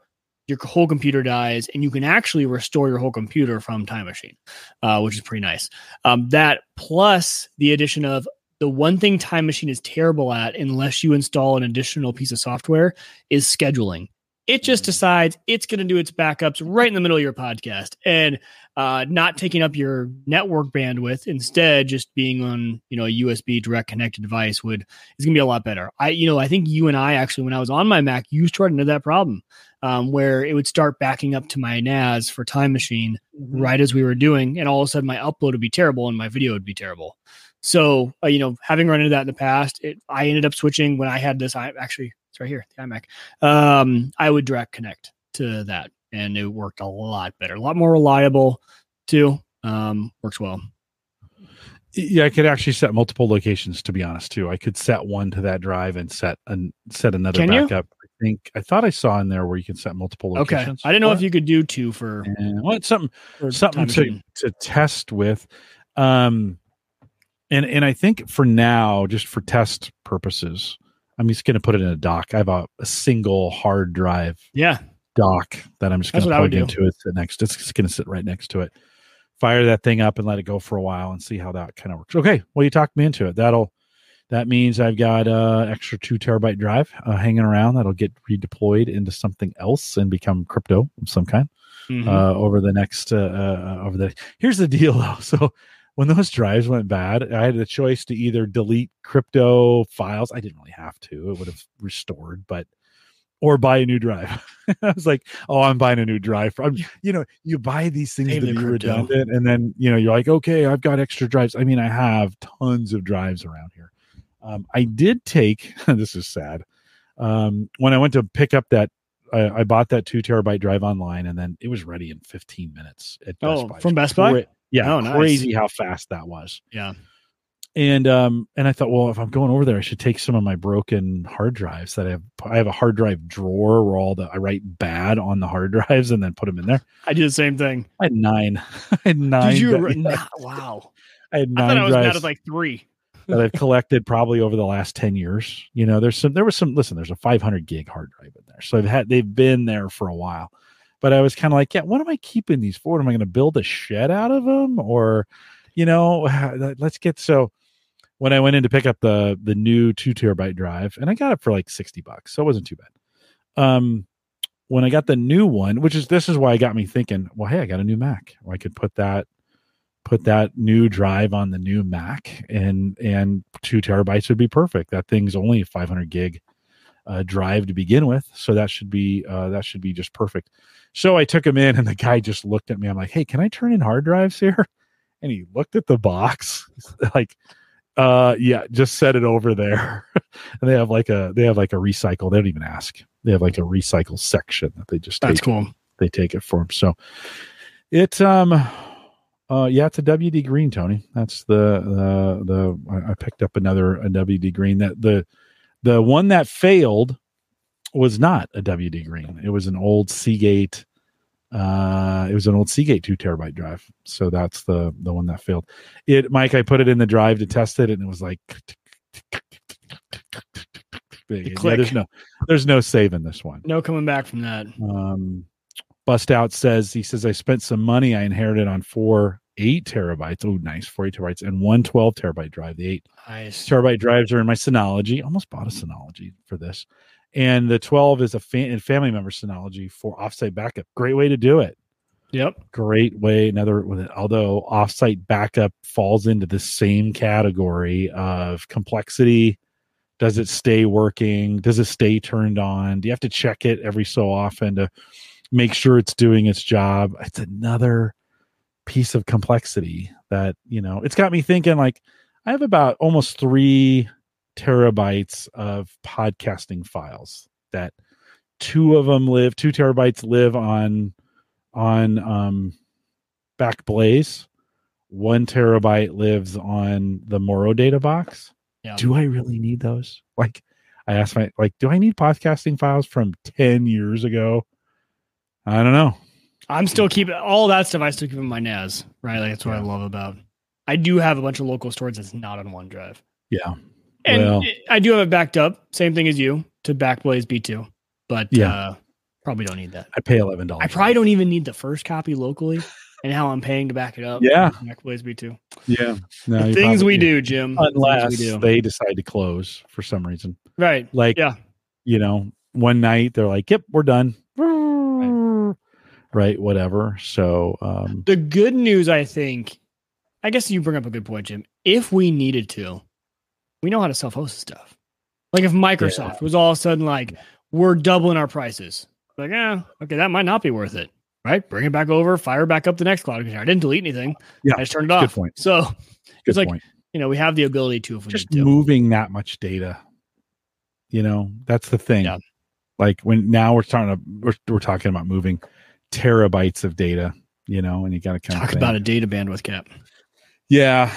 your whole computer dies and you can actually restore your whole computer from Time Machine, uh, which is pretty nice. Um, that plus the addition of the one thing Time Machine is terrible at, unless you install an additional piece of software, is scheduling. It just decides it's going to do its backups right in the middle of your podcast and uh, not taking up your network bandwidth. Instead, just being on, you know, a U S B direct connected device would is going to be a lot better. I, you know, I think you and I actually, when I was on my Mac, used to run into that problem um, where it would start backing up to my N A S for Time Machine mm-hmm. right as we were doing. And all of a sudden my upload would be terrible and my video would be terrible. So, uh, you know, having run into that in the past, it, I ended up switching when I had this, I actually... right here, the iMac. Um, I would direct connect to that, and it worked a lot better, a lot more reliable too. Um, works well. Yeah, I could actually set multiple locations, to be honest, too. I could set one to that drive and set and set another can backup. You? I think I thought I saw in there where you can set multiple locations. Okay, I didn't know what? if you could do two for and, well, it's something for something to, to test with. Um, and and I think for now, just for test purposes, I'm just going to put it in a dock. I have a, a single hard drive yeah. dock that I'm just going to plug into it. Next, it's just going to sit right next to it. Fire that thing up and let it go for a while and see how that kind of works. Okay, well, you talked me into it. That'll that means I've got an uh, extra two terabyte drive uh, hanging around that'll get redeployed into something else and become crypto of some kind mm-hmm. uh, over the next uh, uh, over the. Here's the deal, though. So. When those drives went bad, I had a choice to either delete crypto files. I didn't really have to. It would have restored, but, or buy a new drive. I was like, oh, I'm buying a new drive. I'm, you know, you buy these things Save that the are crypto. redundant. And then, you know, you're like, okay, I've got extra drives. I mean, I have tons of drives around here. Um, I did take, this is sad. Um, when I went to pick up that, I, I bought that two terabyte drive online and then it was ready in fifteen minutes at Best oh, Buy. From Best Buy? Yeah, oh, nice. Crazy how fast that was. Yeah. And um, and I thought, well, if I'm going over there, I should take some of my broken hard drives that I have. I have a hard drive drawer where all the I write bad on the hard drives and then put them in there. I do the same thing. I had nine. I had nine. Did you? That, nah, wow. I had nine. I thought I was drives bad at like three that I've collected probably over the last ten years. You know, there's some. There was some. Listen, there's a five hundred gig hard drive in there, so I've had. They've been there for a while. But I was kind of like, yeah, what am I keeping these for? Am I going to build a shed out of them, or, you know, let's get so. When I went in to pick up the the new two terabyte drive, and I got it for like sixty bucks, so it wasn't too bad. Um, when I got the new one, which is this is why it got me thinking, well, hey, I got a new Mac. Well, I could put that put that new drive on the new Mac, and and two terabytes would be perfect. That thing's only a five hundred gig uh, drive to begin with, so that should be uh, that should be just perfect. So I took him in, and the guy just looked at me. I'm like, hey, can I turn in hard drives here? And he looked at the box, like. Uh, yeah, just set it over there. And they have like a, they have like a recycle. They don't even ask. They have like a recycle section that they just, that's take, cool. They take it for them. So it's, um, uh, yeah, it's a W D green, Tony. That's the, the, the, I picked up another, a W D green that the, the one that failed was not a W D green. It was an old Seagate. Uh, it was an old Seagate two terabyte drive. So that's the, the one that failed it. Mike, I put it in the drive to test it and it was like, yeah, there's no, there's no saving this one. No coming back from that. Um, Bust Out says, he says, I spent some money I inherited on four, eight terabytes. Oh, nice. Four, eight terabytes and one twelve terabyte drive. The eight nice. terabyte drives are in my Synology. Almost bought a Synology for this. And the twelve is a fa- family member Synology for offsite backup. Great way to do it. Yep. Great way. Another, although offsite backup falls into the same category of complexity. Does it stay working? Does it stay turned on? Do you have to check it every so often to make sure it's doing its job? It's another piece of complexity that, you know, it's got me thinking, like, I have about almost three terabytes of podcasting files that two of them live two terabytes live on on um Backblaze, one terabyte lives on the Moro data box. Yeah. Do I really need those? Like, I asked my, like, do I need podcasting files from ten years ago? I don't know. I'm still keeping all that stuff. I still keep in my N A S, right? Like, that's what yeah. I love about, I do have a bunch of local storage that's not on OneDrive. Yeah. And well, I do have it backed up. Same thing as you to Backblaze B two, but yeah. uh, probably don't need that. I pay eleven dollars. I probably don't even need the first copy locally and how I'm paying to back it up. Yeah. Backblaze B two. Yeah. No, the things probably, we do, Jim. Unless the do. they decide to close for some reason. Right. Like, yeah. you know, one night they're like, yep, we're done. Right. right whatever. So um, the good news, I think, I guess you bring up a good point, Jim. If we needed to, we know how to self-host stuff. Like, if Microsoft yeah. was all of a sudden like, we're doubling our prices. Like, yeah, okay, that might not be worth it, right? Bring it back over, fire back up the Nextcloud container. I didn't delete anything. Yeah, I just turned it off. Good point. So good it's like, point. you know, we have the ability to. If we just moving that much data, you know, that's the thing. Yeah. Like, when now we're starting to, we're, we're talking about moving terabytes of data, you know, and you got to kind talk of about a data bandwidth cap. Yeah.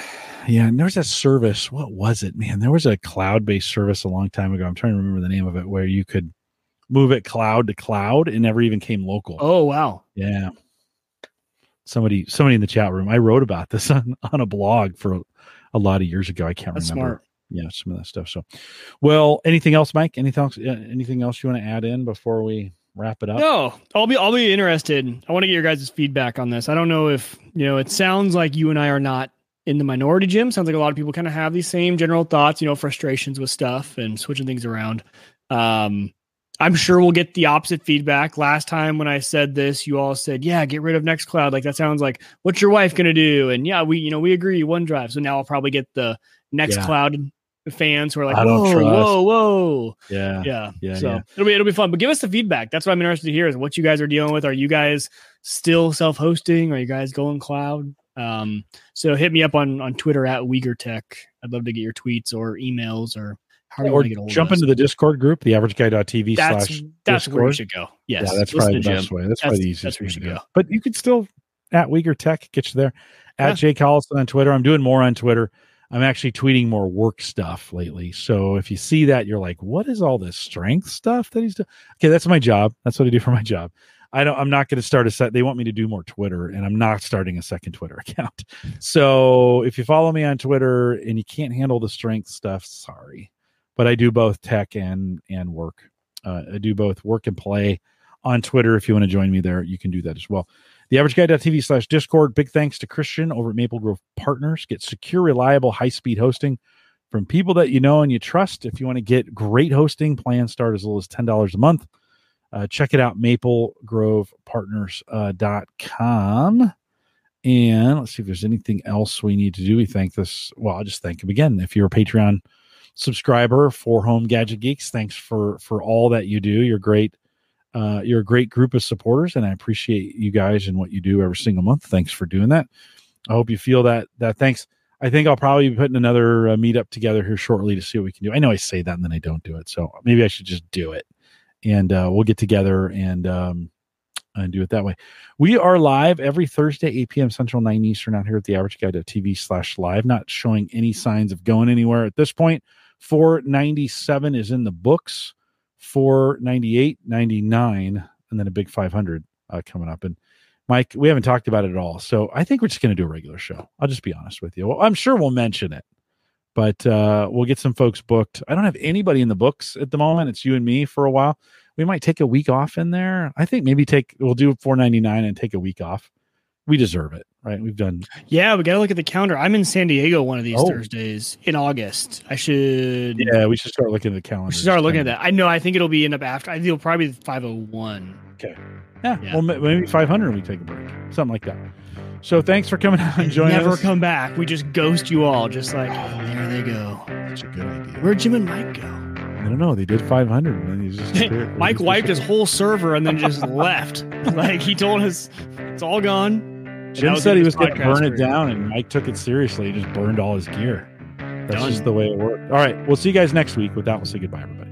Yeah, and there was that service. What was it, man? There was a cloud-based service a long time ago. I'm trying to remember the name of it, where you could move it cloud to cloud and never even came local. Oh, wow. Yeah. Somebody somebody in the chat room, I wrote about this on, on a blog for a, a lot of years ago. I can't That's remember. Smart. Yeah, some of that stuff. So, well, anything else, Mike? Anything else, anything else you want to add in before we wrap it up? No, I'll be I'll be interested. I want to get your guys' feedback on this. I don't know if, you know, it sounds like you and I are not in the minority, Jim. Sounds like a lot of people kind of have these same general thoughts, you know, frustrations with stuff and switching things around. Um, I'm sure we'll get the opposite feedback. Last time when I said this, you all said, yeah, get rid of Nextcloud. Like, that sounds like, what's your wife going to do? And yeah, we, you know, we agree, OneDrive. So now I'll probably get the Nextcloud yeah. fans who are like, whoa, trust. whoa, whoa. Yeah. Yeah. yeah so yeah. it'll be, it'll be fun, but give us the feedback. That's what I'm interested to hear, is what you guys are dealing with. Are you guys still self-hosting? Are you guys going cloud? Um, so hit me up on, on Twitter at WeagerTech. I'd love to get your tweets or emails, or how you want to get hold jump of us. Into the Discord group, the AverageGuy.tv slash Discord. That's where you should go. Yes. Yeah, that's Listen probably the best Jim. way. That's, that's probably the easiest that's where you should go. go. But you could still at WeagerTech, get you there. At yeah. Jay Collison on Twitter. I'm doing more on Twitter. I'm actually tweeting more work stuff lately. So if you see that, you're like, what is all this strength stuff that he's doing? Okay, that's my job. That's what I do for my job. I don't, I'm not going to start a set. They want me to do more Twitter, and I'm not starting a second Twitter account. So if you follow me on Twitter and you can't handle the strength stuff, sorry, but I do both tech and, and work. Uh, I do both work and play on Twitter. If you want to join me there, you can do that as well. TheAverageGuy.tv slash Discord. Big thanks to Christian over at Maple Grove Partners. Get secure, reliable, high-speed hosting from people that you know and you trust. If you want to get great hosting, plans start as little as ten dollars a month. Uh, check it out, maple grove partners dot com. Uh, and let's see if there's anything else we need to do. We thank this. Well, I'll just thank him again. If you're a Patreon subscriber for Home Gadget Geeks, thanks for, for all that you do. You're great. Uh, you're a great group of supporters, and I appreciate you guys and what you do every single month. Thanks for doing that. I hope you feel that. That thanks. I think I'll probably be putting another uh, meetup together here shortly to see what we can do. I know I say that and then I don't do it, so maybe I should just do it, and uh, we'll get together and um, and do it that way. We are live every Thursday, eight p.m. Central, nine Eastern, out here at the average guy dot t v slash live. Not showing any signs of going anywhere at this point. four ninety-seven is in the books. four ninety-eight, ninety-nine, and then a big five hundred uh, coming up. And Mike, we haven't talked about it at all, so I think we're just going to do a regular show. I'll just be honest with you. Well, I'm sure we'll mention it, but uh, we'll get some folks booked. I don't have anybody in the books at the moment. It's you and me for a while. We might take a week off in there. I think maybe take we'll do four ninety-nine and take a week off. We deserve it, right? We've done. Yeah, we got to look at the calendar. I'm in San Diego one of these oh. Thursdays in August. I should. Yeah, we should start looking at the calendar. We should start looking kind of. at that. I know. I think it'll be end up after. I think it'll probably be five oh one. Okay. Yeah. yeah. Well, maybe five hundred. We take a break, something like that. So thanks for coming out and joining never us. Never come back. We just ghost you all, just like oh, there they go. That's a good idea. Where'd Jim and Mike go? I don't know. They did five hundred. And then just Mike wiped his whole server and then just left. Like he told us, it's all gone. Jim said he was going to burn it down, and Mike took it seriously. He just burned all his gear. That's just the way it worked. All right. We'll see you guys next week. With that, we'll say goodbye, everybody.